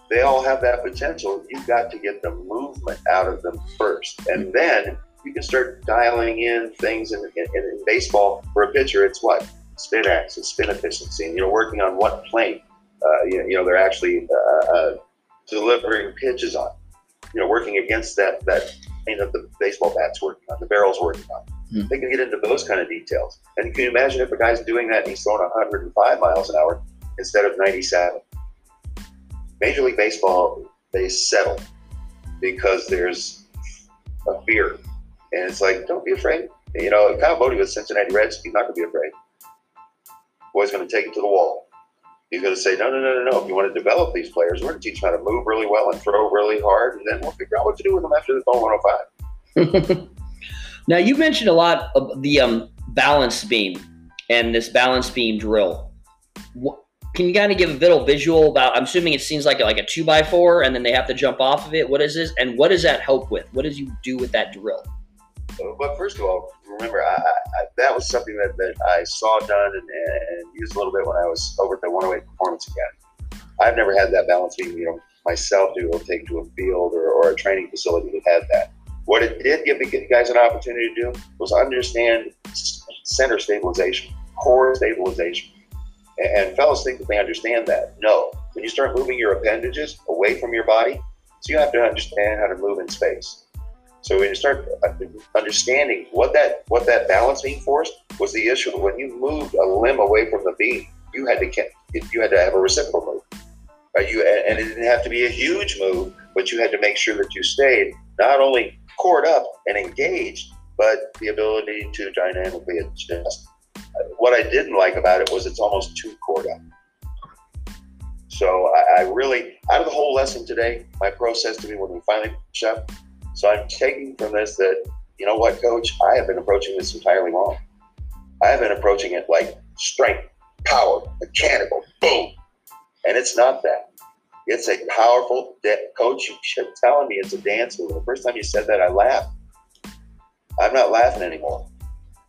they all have that potential. You've got to get the movement out of them first. And then you can start dialing in things in, in, in baseball. For a pitcher, it's what? Spin axis, spin efficiency. And you're working on what plane, uh, you, you know, they're actually uh, uh, delivering pitches on. You know, working against that, that you know, the baseball bat's working on, the barrel's working on. Mm. They can get into those kind of details. And can you imagine if a guy's doing that and he's throwing one hundred five miles an hour instead of ninety-seven? Major League Baseball, they settle because there's a fear. And it's like, don't be afraid. You know, Kyle Bodie with Cincinnati Reds, he's not going to be afraid. Boy's going to take it to the wall. He's going to say, no, no, no, no, no. If you want to develop these players, we're going to teach them how to move really well and throw really hard, and then we'll figure out what to do with them after the one oh five. Now, you mentioned a lot of the um, balance beam and this balance beam drill. What, can you kind of give a little visual about, I'm assuming it seems like a, like a two by four and then they have to jump off of it. What is this? And what does that help with? What does you do with that drill? But first of all, remember, I, I, that was something that, that I saw done and, and used a little bit when I was over at the one oh eight Performance Academy. I've never had that balance beam, you know, myself do or take to a field or, or a training facility that had that. What it did give the guys an opportunity to do was understand center stabilization, core stabilization. And fellas think that they understand that. No. When you start moving your appendages away from your body, so you have to understand how to move in space. So when you start understanding what that what that balance beam force was the issue. When you moved a limb away from the beam, you had to you had to have a reciprocal move. Right? You and it didn't have to be a huge move, but you had to make sure that you stayed not only cored up and engaged, but the ability to dynamically adjust. What I didn't like about it was it's almost too cored up. So I, I really, out of the whole lesson today, my pro says to me when we finally push up, so I'm taking from this that, you know what, coach, I have been approaching this entirely wrong. I have been approaching it like strength, power, mechanical, boom. And it's not that. It's a powerful, de- coach, you kept telling me it's a dance move. The first time you said that, I laughed. I'm not laughing anymore.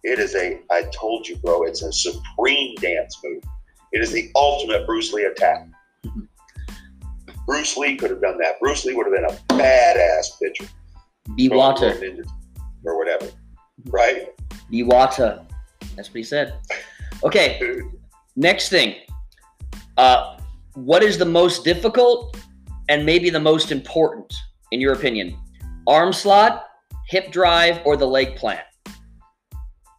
It is a, I told you, bro, it's a supreme dance move. It is the ultimate Bruce Lee attack. Mm-hmm. Bruce Lee could have done that. Bruce Lee would have been a badass pitcher. Biwata. Or whatever, right? Biwata. That's what he said. Okay, next thing. Uh, what is the most difficult and maybe the most important, in your opinion? Arm slot, hip drive, or the leg plant?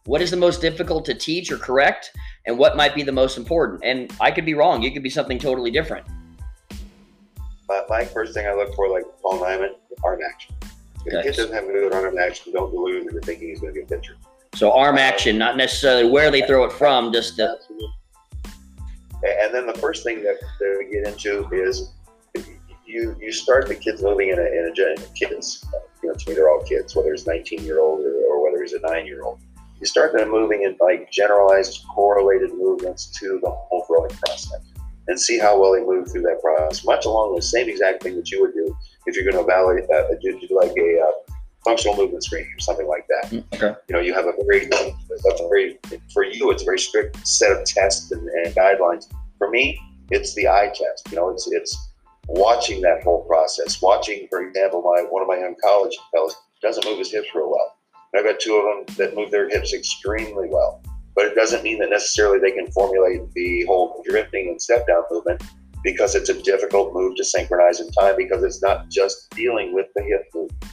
What is the most difficult to teach or correct, and what might be the most important? And I could be wrong. It could be something totally different. My, my first thing I look for, like Paul Nyman, arm action. If a kid doesn't have a good arm action, don't delude him into thinking he's going to be a pitcher. So arm action, not necessarily where they throw it from, just the. And then the first thing that we get into is you you start the kids living in a, in a kids. You know, to me, they're all kids, whether it's nineteen-year-old or, or whether he's a nine-year-old. You start them moving in like generalized correlated movements to the whole throwing process and see how well they move through that process, much along the same exact thing that you would do if you're going to evaluate, uh, do, do like a uh, functional movement screening or something like that. Okay. You know, you have a very, a very, for you, it's a very strict set of tests and, and guidelines. For me, it's the eye test. You know, it's it's watching that whole process, watching, for example, my one of my young college fellows doesn't move his hips real well. I've got two of them that move their hips extremely well, but it doesn't mean that necessarily they can formulate the whole drifting and step down movement because it's a difficult move to synchronize in time because it's not just dealing with the hip movement.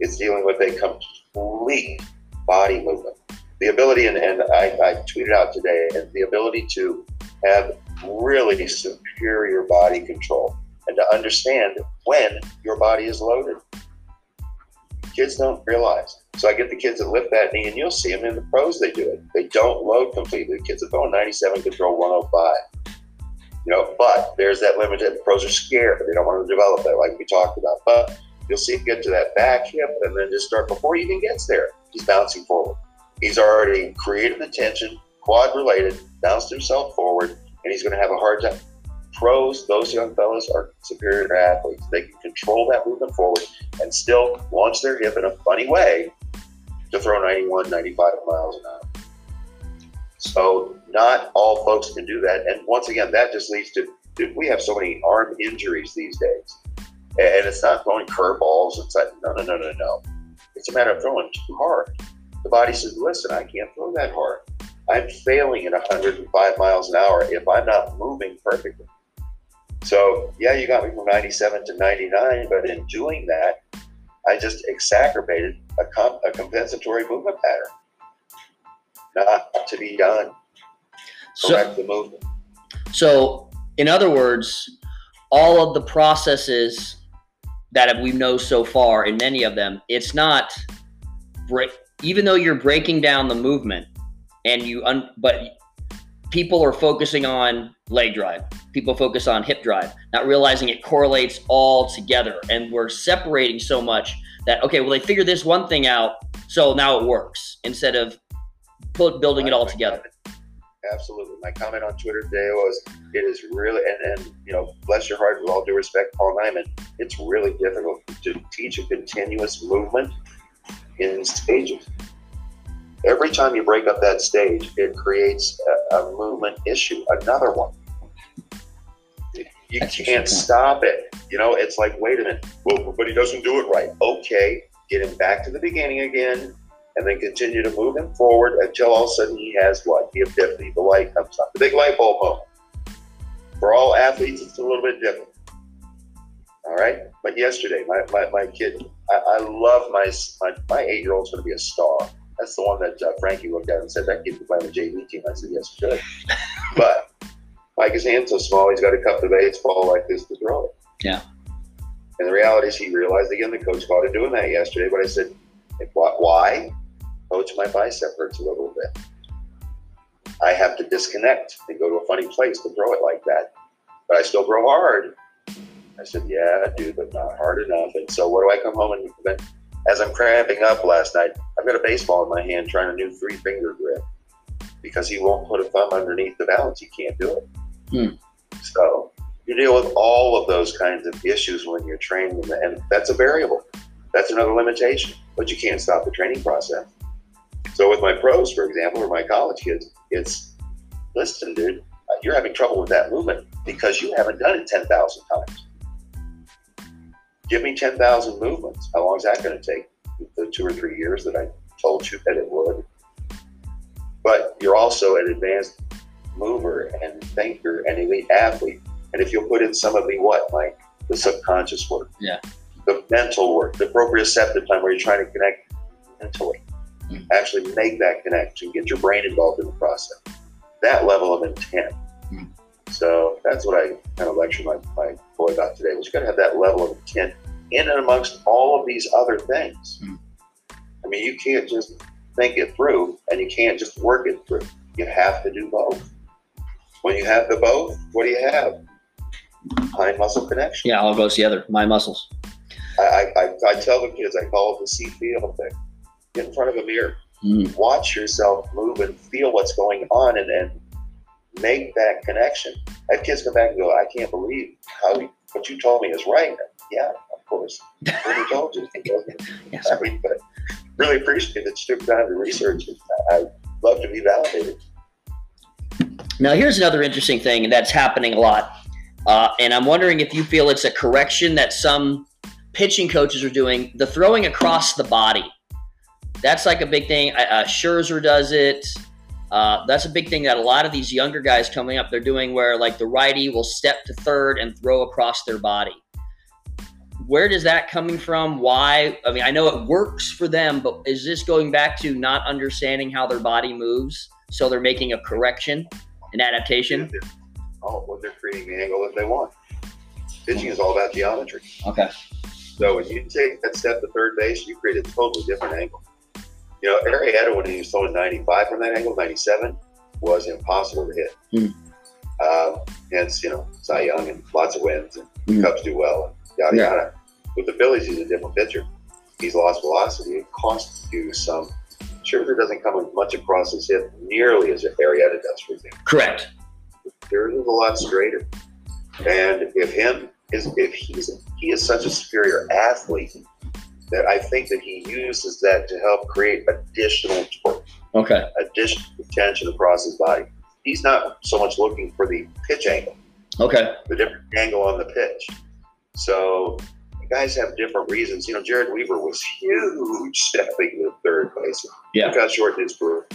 It's dealing with a complete body movement. The ability, and, and I, I tweeted out today, and the ability to have really superior body control and to understand when your body is loaded. Kids don't realize. So I get the kids that lift that knee, and you'll see them in the pros, they do it. They don't load completely. The kids that throw ninety-seven can throw one oh five. You know, but there's that limit that the pros are scared. They don't want to develop that like we talked about. But you'll see it get to that back hip and then just start before he even gets there. He's bouncing forward. He's already created the tension, quad related, bounced himself forward, and he's going to have a hard time. Pros, those young fellas are superior athletes. They can control that movement forward and still launch their hip in a funny way to throw ninety-one, ninety-five miles an hour. So not all folks can do that. And once again, that just leads to, dude, we have so many arm injuries these days. And it's not throwing curveballs. It's like, no, no, no, no, no. It's a matter of throwing too hard. The body says, listen, I can't throw that hard. I'm failing at one hundred five miles an hour if I'm not moving perfectly. So, yeah, you got me from ninety-seven to ninety-nine, but in doing that, I just exacerbated a, comp- a compensatory movement pattern. Not to be done. Correct so, the movement. So, in other words, all of the processes that we know so far, in many of them, it's not break. Even though you're breaking down the movement, and you, un- but people are focusing on leg drive. People focus on hip drive, not realizing it correlates all together. And we're separating so much that, okay, well, they figured this one thing out, so now it works, instead of put, building it all together. Absolutely. My comment on Twitter today was, it is really, and, and you know, bless your heart, with all due respect, Paul Nyman, it's really difficult to teach a continuous movement in stages. Every time you break up that stage, it creates a, a movement issue, another one. You That's can't stop it. You know, it's like, wait a minute, well, but he doesn't do it right. Okay, get him back to the beginning again, and then continue to move him forward until all of a sudden he has what? The epiphany, the light comes on, the big light bulb moment. For all athletes, it's a little bit different. All right, but yesterday, my, my, my kid, I, I love my, my, my eight-year-old's gonna be a star. That's the one that uh, Frankie looked at and said, that kid could play on the J V team. I said, yes, he could. But like, his hand's so small, he's got a cup of baseball like this to throw it. Yeah. And the reality is, he realized, again, the coach caught him doing that yesterday, but I said, why? Coach, my bicep hurts a little bit. I have to disconnect and go to a funny place to throw it like that. But I still throw hard. I said, yeah, I do, but not hard enough. And so what do I come home and then, as I'm cramping up last night, I've got a baseball in my hand trying a new three-finger grip because he won't put a thumb underneath the balance. He can't do it. Hmm. So you deal with all of those kinds of issues when you're training, and that's a variable. That's another limitation, but you can't stop the training process. So with my pros, for example, or my college kids, it's, listen, dude, you're having trouble with that movement because you haven't done it ten thousand times. Give me ten thousand movements. How long is that going to take? The two or three years that I told you that it would. But you're also an advanced mover and thinker and elite athlete. And if you'll put in some of the what, Mike? The subconscious work. Yeah. The mental work, the proprioceptive time where you're trying to connect mentally. Mm-hmm. Actually make that connection, get your brain involved in the process. That level of intent. Mm-hmm. So that's what I kind of lecture my, my boy about today, was you got to have that level of intent in and amongst all of these other things. Mm-hmm. I mean, you can't just think it through, and you can't just work it through. You have to do both. When you have the both, what do you have? Mind muscle connection. Yeah, all goes together. Mind muscles. I, I I tell the kids, I call it the see feel thing. Get in front of a mirror, mm. watch yourself move, and feel what's going on, and then make that connection. I have kids come back and go, I can't believe how you, what you told me is right. Yeah, of course. Really told you. Yes, I mean, but really appreciate that you took time to research it. I love to be validated. Now, here's another interesting thing, and that's happening a lot. Uh, and I'm wondering if you feel it's a correction that some pitching coaches are doing, the throwing across the body. That's like a big thing. Uh, Scherzer does it. Uh, that's a big thing that a lot of these younger guys coming up, they're doing, where like the righty will step to third and throw across their body. Where does that coming from? Why? I mean, I know it works for them, but is this going back to not understanding how their body moves? So they're making a correction, an adaptation? Yeah, oh, well, they're creating the angle that they want. Pitching is all about geometry. Okay. So when you take that step to third base, you create a totally different angle. You know, Arrieta, when he was throwing ninety-five from that angle, ninety-seven, was impossible to hit. Mm. Uh, hence, you know, Cy Young and lots of wins, and mm. the Cubs do well, and yada, yeah. yada. With the Phillies, he's a different pitcher. He's lost velocity. It costs you some. Scherzer doesn't come as much across his hip nearly as Arrieta does, for example. Correct. Scherzer's a lot straighter. And if him is, if he's, he is such a superior athlete, that I think that he uses that to help create additional torque, okay, additional tension across his body. He's not so much looking for the pitch angle, okay, the different angle on the pitch. So the guys have different reasons. You know, Jared Weaver was huge stepping to third base. Yeah, he got short in his career.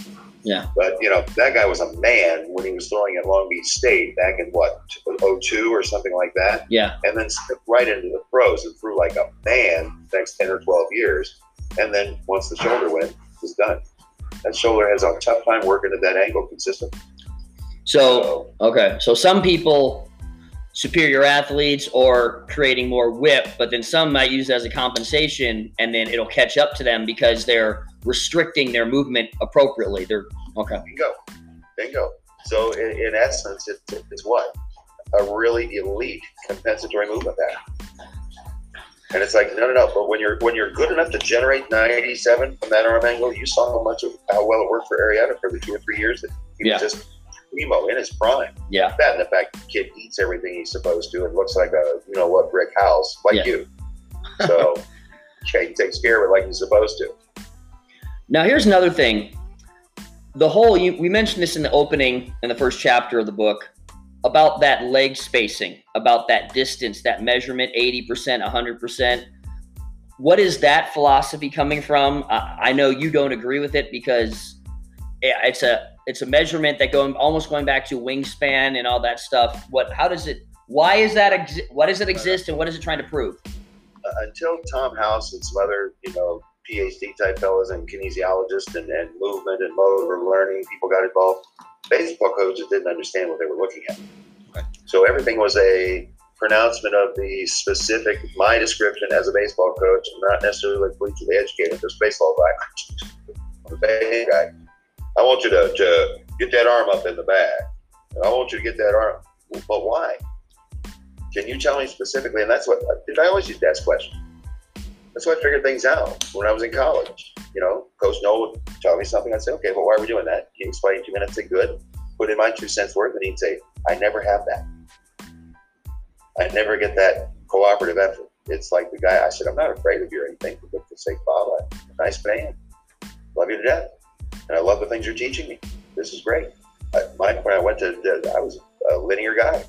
Yeah, but you know, that guy was a man when he was throwing at Long Beach State back in what, oh two or something like that. Yeah, and then stepped right into the pros and threw like a man the next ten or twelve years. And then once the shoulder went, it's done. That shoulder has a tough time working at that angle consistently. So, okay, so some people, superior athletes, or creating more whip, but then some might use it as a compensation, and then it'll catch up to them because they're restricting their movement appropriately. They're, okay. Bingo, bingo. So in, in essence, it, it's what? A really elite compensatory movement pattern. And it's like, no, no, no, but when you're when you're good enough to generate nine eighty-seven from that arm angle, you saw how much of how well it worked for Arrieta for the two or three years that he yeah. was just primo in his prime. Yeah. That and the fact the kid eats everything he's supposed to and looks like a, you know what, brick house, like yeah. you. So okay, he takes care of it like he's supposed to. Now here's another thing. The whole, you, we mentioned this in the opening in the first chapter of the book, about that leg spacing, about that distance, that measurement, eighty percent, one hundred percent. What is that philosophy coming from? I, I know you don't agree with it because it, it's a, It's a measurement that going almost going back to wingspan and all that stuff. What? How does it? Why is that? Exi- why does it exist, and what is it trying to prove? Uh, until Tom House and some other, you know, PhD type fellows and kinesiologists and, and movement and motor learning people got involved, baseball coaches didn't understand what they were looking at. Okay. So everything was a pronouncement of the specific my description as a baseball coach, not necessarily completely educated. There's baseball guy, the baseball guy. I want you to, to get that arm up in the bag. And I want you to get that arm. But why? Can you tell me specifically? And that's what, did I always use that question? That's why I figured things out when I was in college. You know, Coach Noel would tell me something. I'd say, okay, but why are we doing that? Can you explain two minutes? Say, good. Put in my two cents worth. And he'd say, I never have that. I never get that cooperative effort. It's like the guy, I said, I'm not afraid of you or anything. For goodness sake, Bob, I'm a nice man. Love you to death. And I love the things you're teaching me. This is great. I, my, when I went to, I was a linear guy.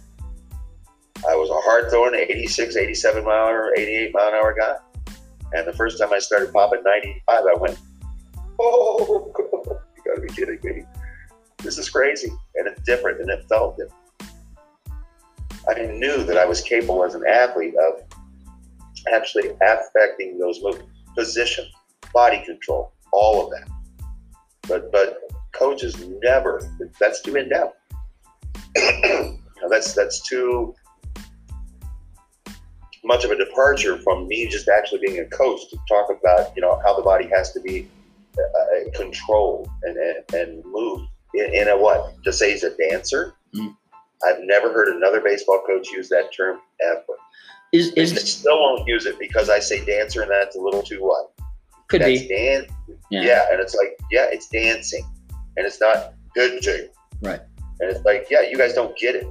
I was a hard throwing eighty-six, eighty-seven mile an hour, eighty-eight mile an hour guy. And the first time I started popping ninety-five, I went, oh, you gotta be kidding me. This is crazy. And it's different, and it felt different. I knew that I was capable as an athlete of actually affecting those movements, position, body control, all of that. But but coaches never, that's too in depth. that's that's too much of a departure from me just actually being a coach to talk about, you know, how the body has to be uh, controlled and, and, and moved in, in a what? To say he's a dancer? Mm. I've never heard another baseball coach use that term ever. Is, is they still won't use it because I say dancer and that's a little too what? Could that's be. Dan- yeah. yeah, and it's like, yeah, it's dancing. And it's not pitching. Right. And it's like, yeah, you guys don't get it.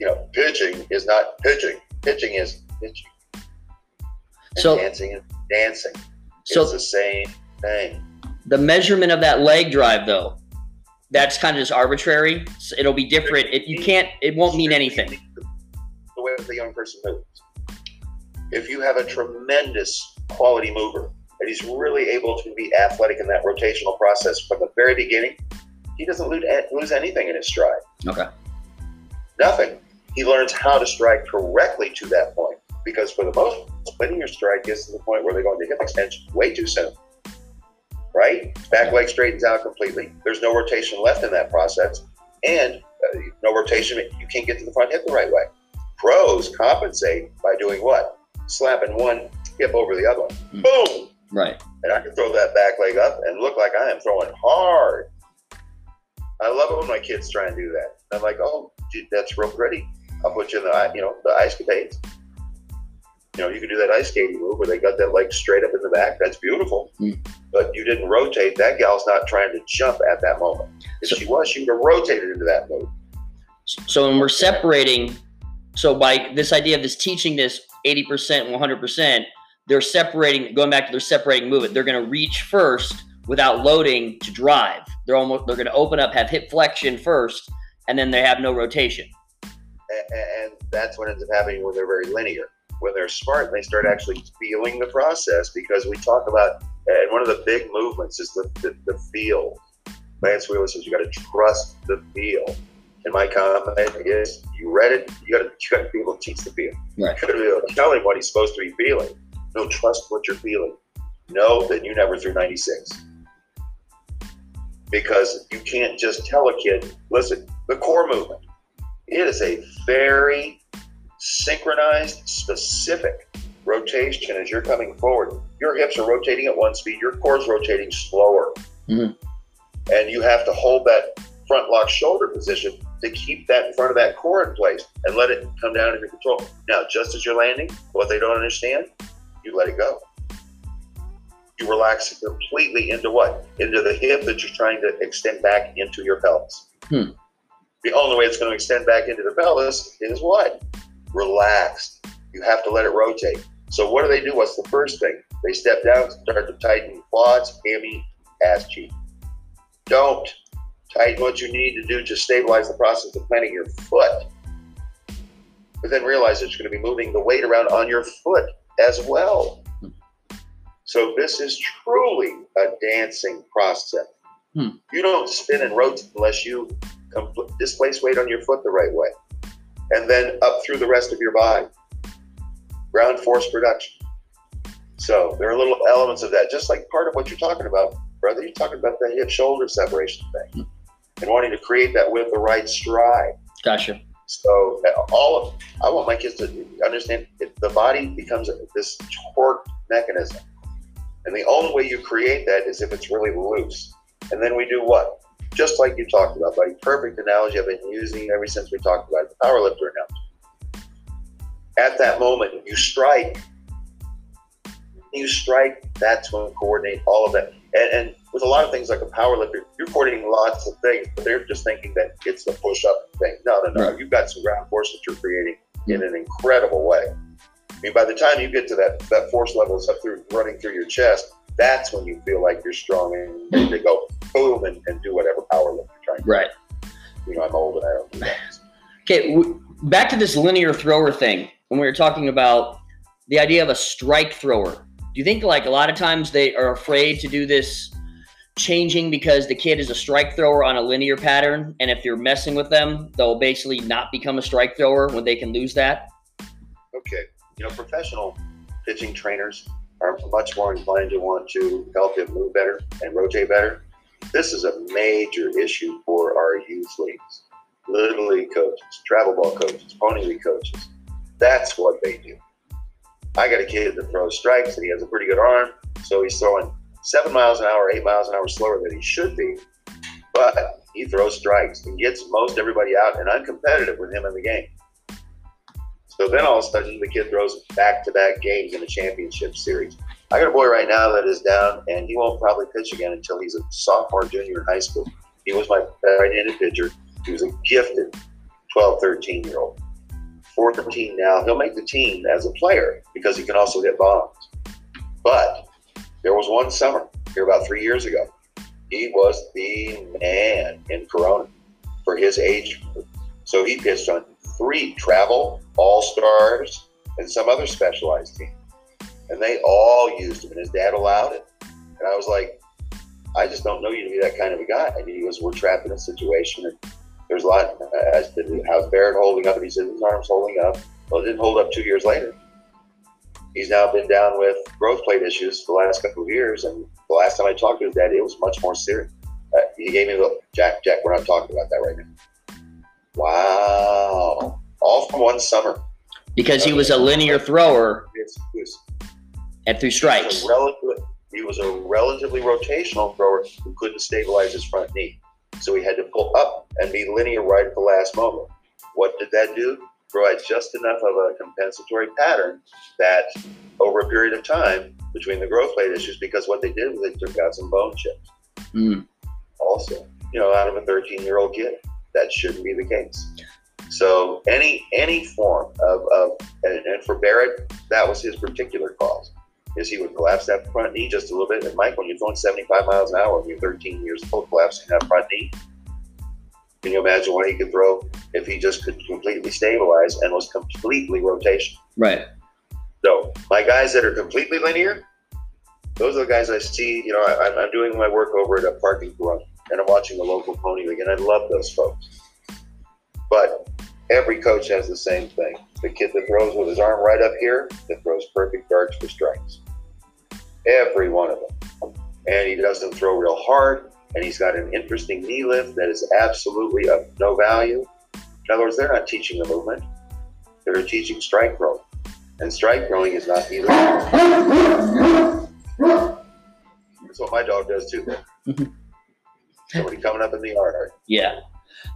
You know, pitching is not pitching. Pitching is pitching. And so, dancing is dancing. So it's the same thing. The measurement of that leg drive, though, that's kind of just arbitrary. So it'll be different. It, you can't, it won't mean anything. The way the young person moves. If you have a tremendous quality mover, and he's really able to be athletic in that rotational process from the very beginning, he doesn't lose anything in his stride. Okay. Nothing. He learns how to strike correctly to that point, because for the most linear stride gets to the point where they're going to hip extension way too soon, right? Back leg straightens out completely. There's no rotation left in that process, and uh, no rotation. You can't get to the front hip the right way. Pros compensate by doing what? Slapping one hip over the other one. Mm. Boom. Right. And I can throw that back leg up and look like I am throwing hard. I love it when my kids try and do that. I'm like, oh, dude, that's real pretty. I'll put you in the, you know, the ice capades. You know, you can do that ice skating move where they got that leg straight up in the back. That's beautiful. Mm. But you didn't rotate. That gal's not trying to jump at that moment. If so, she was, she would have rotated into that move. So when we're separating, so by this idea of this teaching this eighty percent and one hundred percent, they're separating, going back to their separating movement, they're going to reach first without loading to drive. They're almost, they're going to open up, have hip flexion first, and then they have no rotation. And that's what ends up happening when they're very linear. When they're smart, they start actually feeling the process, because we talk about, and one of the big movements is the, the, the feel. Lance Wheeler says you got to trust the feel. And my comment is, you read it, you got to you got to be able to teach the feel. Right. You got to be able to tell him what he's supposed to be feeling. No, trust what you're feeling. Know that you never threw ninety-six. Because you can't just tell a kid, listen, the core movement. It is a very synchronized, specific rotation as you're coming forward. Your hips are rotating at one speed, your core's rotating slower. Mm-hmm. And you have to hold that front lock shoulder position to keep that in front of that core in place and let it come down into control. Now, just as you're landing, what they don't understand, you let it go. You relax it completely into what? Into the hip that you're trying to extend back into your pelvis. Hmm. The only way it's going to extend back into the pelvis is what? Relaxed. You have to let it rotate. So what do they do? What's the first thing? They step down, start to tighten quads, hammy, ass, cheek. Don't tighten what you need to do to stabilize the process of planting your foot. But then realize that you're going to be moving the weight around on your foot as well. So this is truly a dancing process. Hmm. You don't spin and rotate unless you displace weight on your foot the right way, and then up through the rest of your body. Ground force production. So there are little elements of that, just like part of what you're talking about, brother. You're talking about the hip-shoulder separation thing, mm. and wanting to create that with the right stride. Gotcha. So all of, I want my kids to understand if the body becomes this torque mechanism, and the only way you create that is if it's really loose. And then we do what? Just like you talked about, buddy. Perfect analogy I've been using ever since we talked about it, the powerlifter analogy. At that moment, you strike. You strike, that's when we coordinate all of that. And, and with a lot of things like a powerlifter, you're coordinating lots of things, but they're just thinking that it's the push-up thing. No, no, no. Right. You've got some ground force that you're creating in an incredible way. I mean, by the time you get to that, that force level is up through running through your chest, that's when you feel like you're strong and ready to go boom and, and do whatever power lift you're trying to right. do. Right. You know, I'm old and I don't do that. Okay, w- back to this linear thrower thing. When we were talking about the idea of a strike thrower, do you think like a lot of times they are afraid to do this changing because the kid is a strike thrower on a linear pattern, and if you're messing with them, they'll basically not become a strike thrower when they can lose that? Okay. You know, professional pitching trainers are much more inclined to want to help him move better and rotate better. This is a major issue for our youth leagues. Little league coaches, travel ball coaches, pony league coaches. That's what they do. I got a kid that throws strikes and he has a pretty good arm, so he's throwing seven miles an hour, eight miles an hour slower than he should be, but he throws strikes and gets most everybody out, and I'm competitive with him in the game. So then all of a sudden the kid throws back-to-back games in a championship series. I got a boy right now that is down, and he won't probably pitch again until he's a sophomore, junior in high school. He was my right-handed pitcher. He was a gifted twelve, thirteen-year-old. fourteen now. He'll make the team as a player because he can also hit bombs. But there was one summer here about three years ago. He was the man in Corona for his age. So he pitched on three travel, all-stars, and some other specialized team. And they all used him, and his dad allowed it. And I was like, I just don't know you to be that kind of a guy. And he goes, we're trapped in a situation. And there's a lot. I said, how's Barrett holding up? And he said, his arm's holding up. Well, it didn't hold up two years later. He's now been down with growth plate issues the last couple of years. And the last time I talked to his dad, it was much more serious. Uh, he gave me a look, Jack, Jack, we're not talking about that right now. Wow. All from one summer. Because he was a linear thrower and through strikes. He was, he was a relatively rotational thrower who couldn't stabilize his front knee. So he had to pull up and be linear right at the last moment. What did that do? Provide just enough of a compensatory pattern that over a period of time between the growth plate issues, because what they did was they took out some bone chips. Mm. Also, you know, out of a thirteen-year-old kid, that shouldn't be the case. So any any form of, of and, and for Barrett, that was his particular cause. is he would collapse that front knee just a little bit. And Mike, when you're going seventy-five miles an hour and you're thirteen years old, collapsing that front knee, can you imagine what he could throw if he just could completely stabilize and was completely rotation? Right. So my guys that are completely linear, those are the guys I see. You know, I, I'm doing my work over at a parking garage, and I'm watching the local pony league, and I love those folks. But every coach has the same thing. The kid that throws with his arm right up here, that throws perfect darts for strikes. Every one of them. And he doesn't throw real hard, and he's got an interesting knee lift that is absolutely of no value. In other words, they're not teaching the movement. They're teaching strike throwing. And strike throwing is not either. That's what my dog does too. Somebody coming up in the yard. Yeah.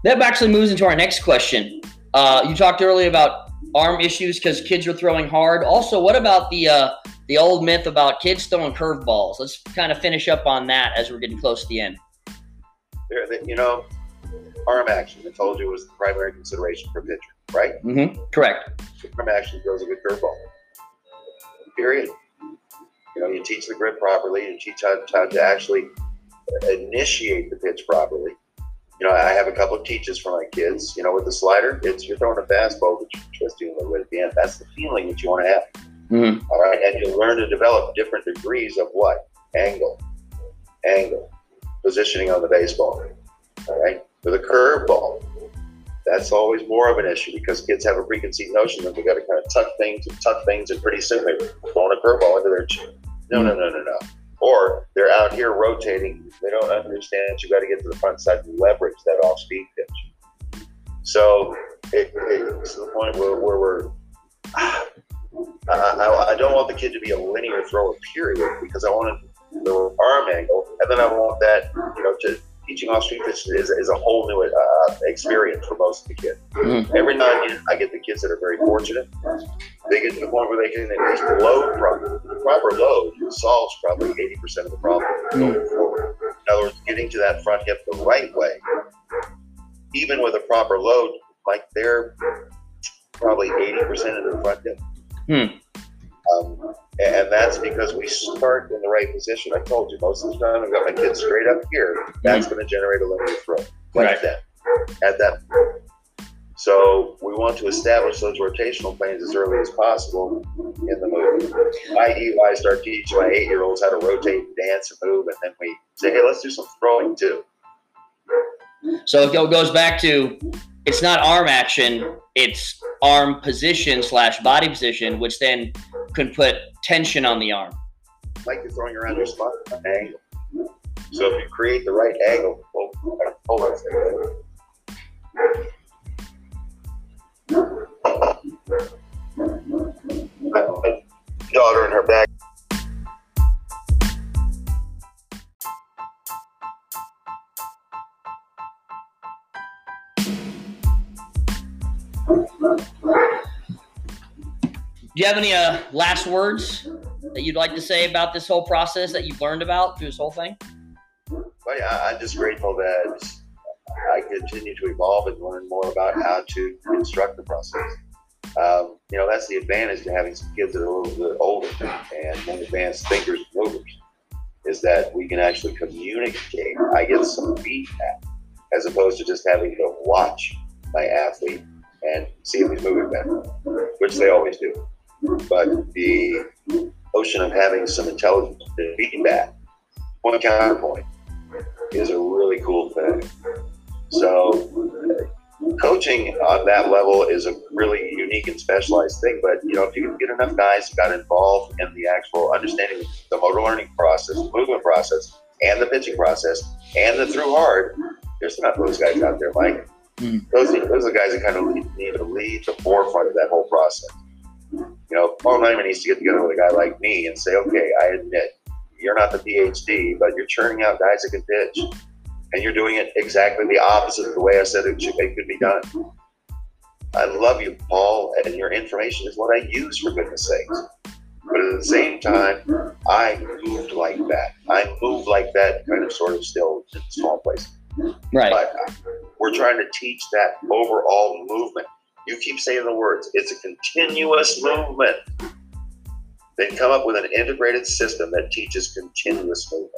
That actually moves into our next question. Uh, you talked earlier about arm issues because kids are throwing hard. Also, what about the uh, the old myth about kids throwing curveballs? Let's kind of finish up on that as we're getting close to the end. There, you know, arm action, I told you, was the primary consideration for pitcher, right? Mm-hmm. Correct. Arm action throws a good curveball. Period. You know, you teach the grip properly, you teach how, how to actually initiate the pitch properly. You know, I have a couple of teaches for my kids. You know, with the slider, it's you're throwing a fastball, but you're just dealing with it at the end. That's the feeling that you want to have. Mm-hmm. All right, and you learn to develop different degrees of what? Angle, angle, positioning on the baseball. All right, with a curveball, that's always more of an issue because kids have a preconceived notion that they got to kind of tuck things and tuck things, and pretty soon they're throwing a curveball into their chin. No, no, no, no, no. Or they're out here rotating. They don't understand that you got to get to the front side and leverage that off-speed pitch. So it, it's to the point where, where we're ah, – I, I don't want the kid to be a linear thrower, period, because I want the arm angle. And then I want that, you know, to, teaching off-speed pitch is, is a whole new uh, experience for most of the kids. Mm-hmm. Every now and then I get the kids that are very fortunate. They get to the point where they can at least load properly. The proper load solves probably eighty percent of the problem going forward. In other words, getting to that front hip the right way, even with a proper load, like they're probably eighty percent of the front hip. Hmm. Um, and that's because we start in the right position. I told you, most of the time I've got my kids straight up here. That's mm-hmm. going to generate a linear throw. Like right. that. At that point. So we want to establish those rotational planes as early as possible in the movement. I E, I start teaching my eight-year-olds how to rotate, dance, and move, and then we say, hey, let's do some throwing too. So it goes back to it's not arm action, it's arm position slash body position, which then can put tension on the arm. Like you're throwing around your spot an angle. So if you create the right angle, hold, hold on a second. My daughter in her bag. Do you have any uh, last words that you'd like to say about this whole process that you've learned about through this whole thing? Well, yeah, I'm just grateful that I continue to evolve and learn more about how to instruct the process. Um, you know, that's the advantage to having some kids that are a little bit older and more advanced thinkers and movers, is that we can actually communicate. I get some feedback as opposed to just having to watch my athlete and see if he's moving better, which they always do. But the notion of having some intelligent feedback, point counterpoint, is a really cool thing. So coaching on that level is a really unique and specialized thing, but you know, if you can get enough guys who got involved in the actual understanding of the motor learning process, the movement process, and the pitching process, and the through hard, there's enough of those guys out there, Mike. Mm. Those, those are the guys that kind of lead, need to lead the forefront of that whole process. You know, Paul Nyman needs to get together with a guy like me and say, okay, I admit, you're not the P H D, but you're churning out guys that can pitch. And you're doing it exactly the opposite of the way I said it should, it could be done. I love you, Paul, and your information is what I use, for goodness sakes. But at the same time, I moved like that. I move like that kind of sort of still in small places. Right. But we're trying to teach that overall movement. You keep saying the words. It's a continuous movement. Then come up with an integrated system that teaches continuous movement.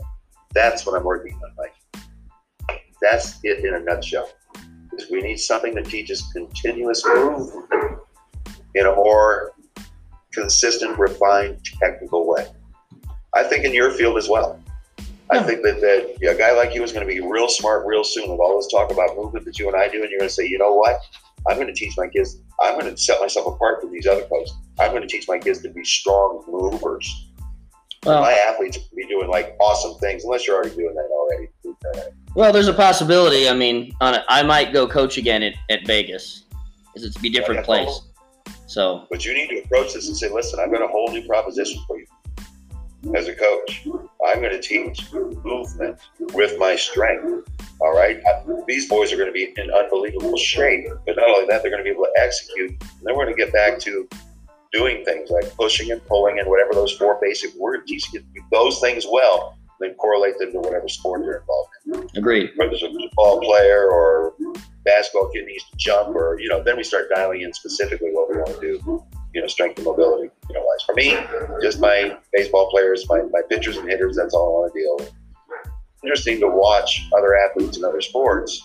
That's what I'm working on, Mike. That's it in a nutshell. Is we need something that teaches continuous movement in a more consistent, refined, technical way. I think in your field as well. I yeah. think that, that yeah, a guy like you is going to be real smart real soon with all this talk about movement that you and I do, and you're going to say, you know what? I'm going to teach my kids. I'm going to set myself apart from these other folks. I'm going to teach my kids to be strong movers. Well, my athletes will be doing like awesome things, unless you're already doing that already. Well, there's a possibility. I mean, on a, I might go coach again at, at Vegas, because it's a different yeah, place. So, but you need to approach this and say, listen, I've got a whole new proposition for you. As a coach, I'm going to teach movement with my strength. All right, these boys are going to be in unbelievable shape, but not only that, they're going to be able to execute. And then we're going to get back to doing things like pushing and pulling and whatever those four basic words. You should do those things well, then correlate them to whatever sport you're involved in. Agreed. Whether it's a football player or basketball kid needs to jump, or you know, then we start dialing in specifically what we want to do. You know, strength and mobility. You know, wise for me, just my baseball players, my, my pitchers and hitters. That's all I want to deal with. Interesting to watch other athletes in other sports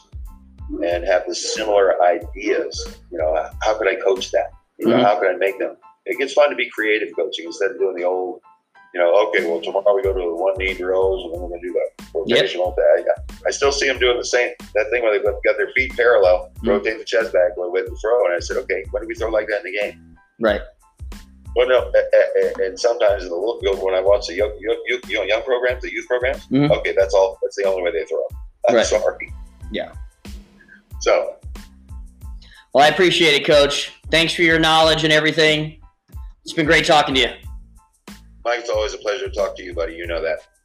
and have the similar ideas. You know, how could I coach that? You know, mm-hmm. how could I make them? It gets fun to be creative coaching instead of doing the old, you know, okay, well, tomorrow we go to the one knee drills and then we're going to do the rotational yep. thing. I still see them doing the same, that thing where they've got their feet parallel, mm-hmm. rotate the chest back a little bit and throw. And I said, okay, why do we throw like that in the game? Right. Well, no, and sometimes in the little field when I watch the young, young, young, young programs, the youth programs, mm-hmm. okay, that's all. That's the only way they throw. I'm right. sorry. Yeah. So. Well, I appreciate it, Coach. Thanks for your knowledge and everything. It's been great talking to you. Mike, it's always a pleasure to talk to you, buddy. You know that.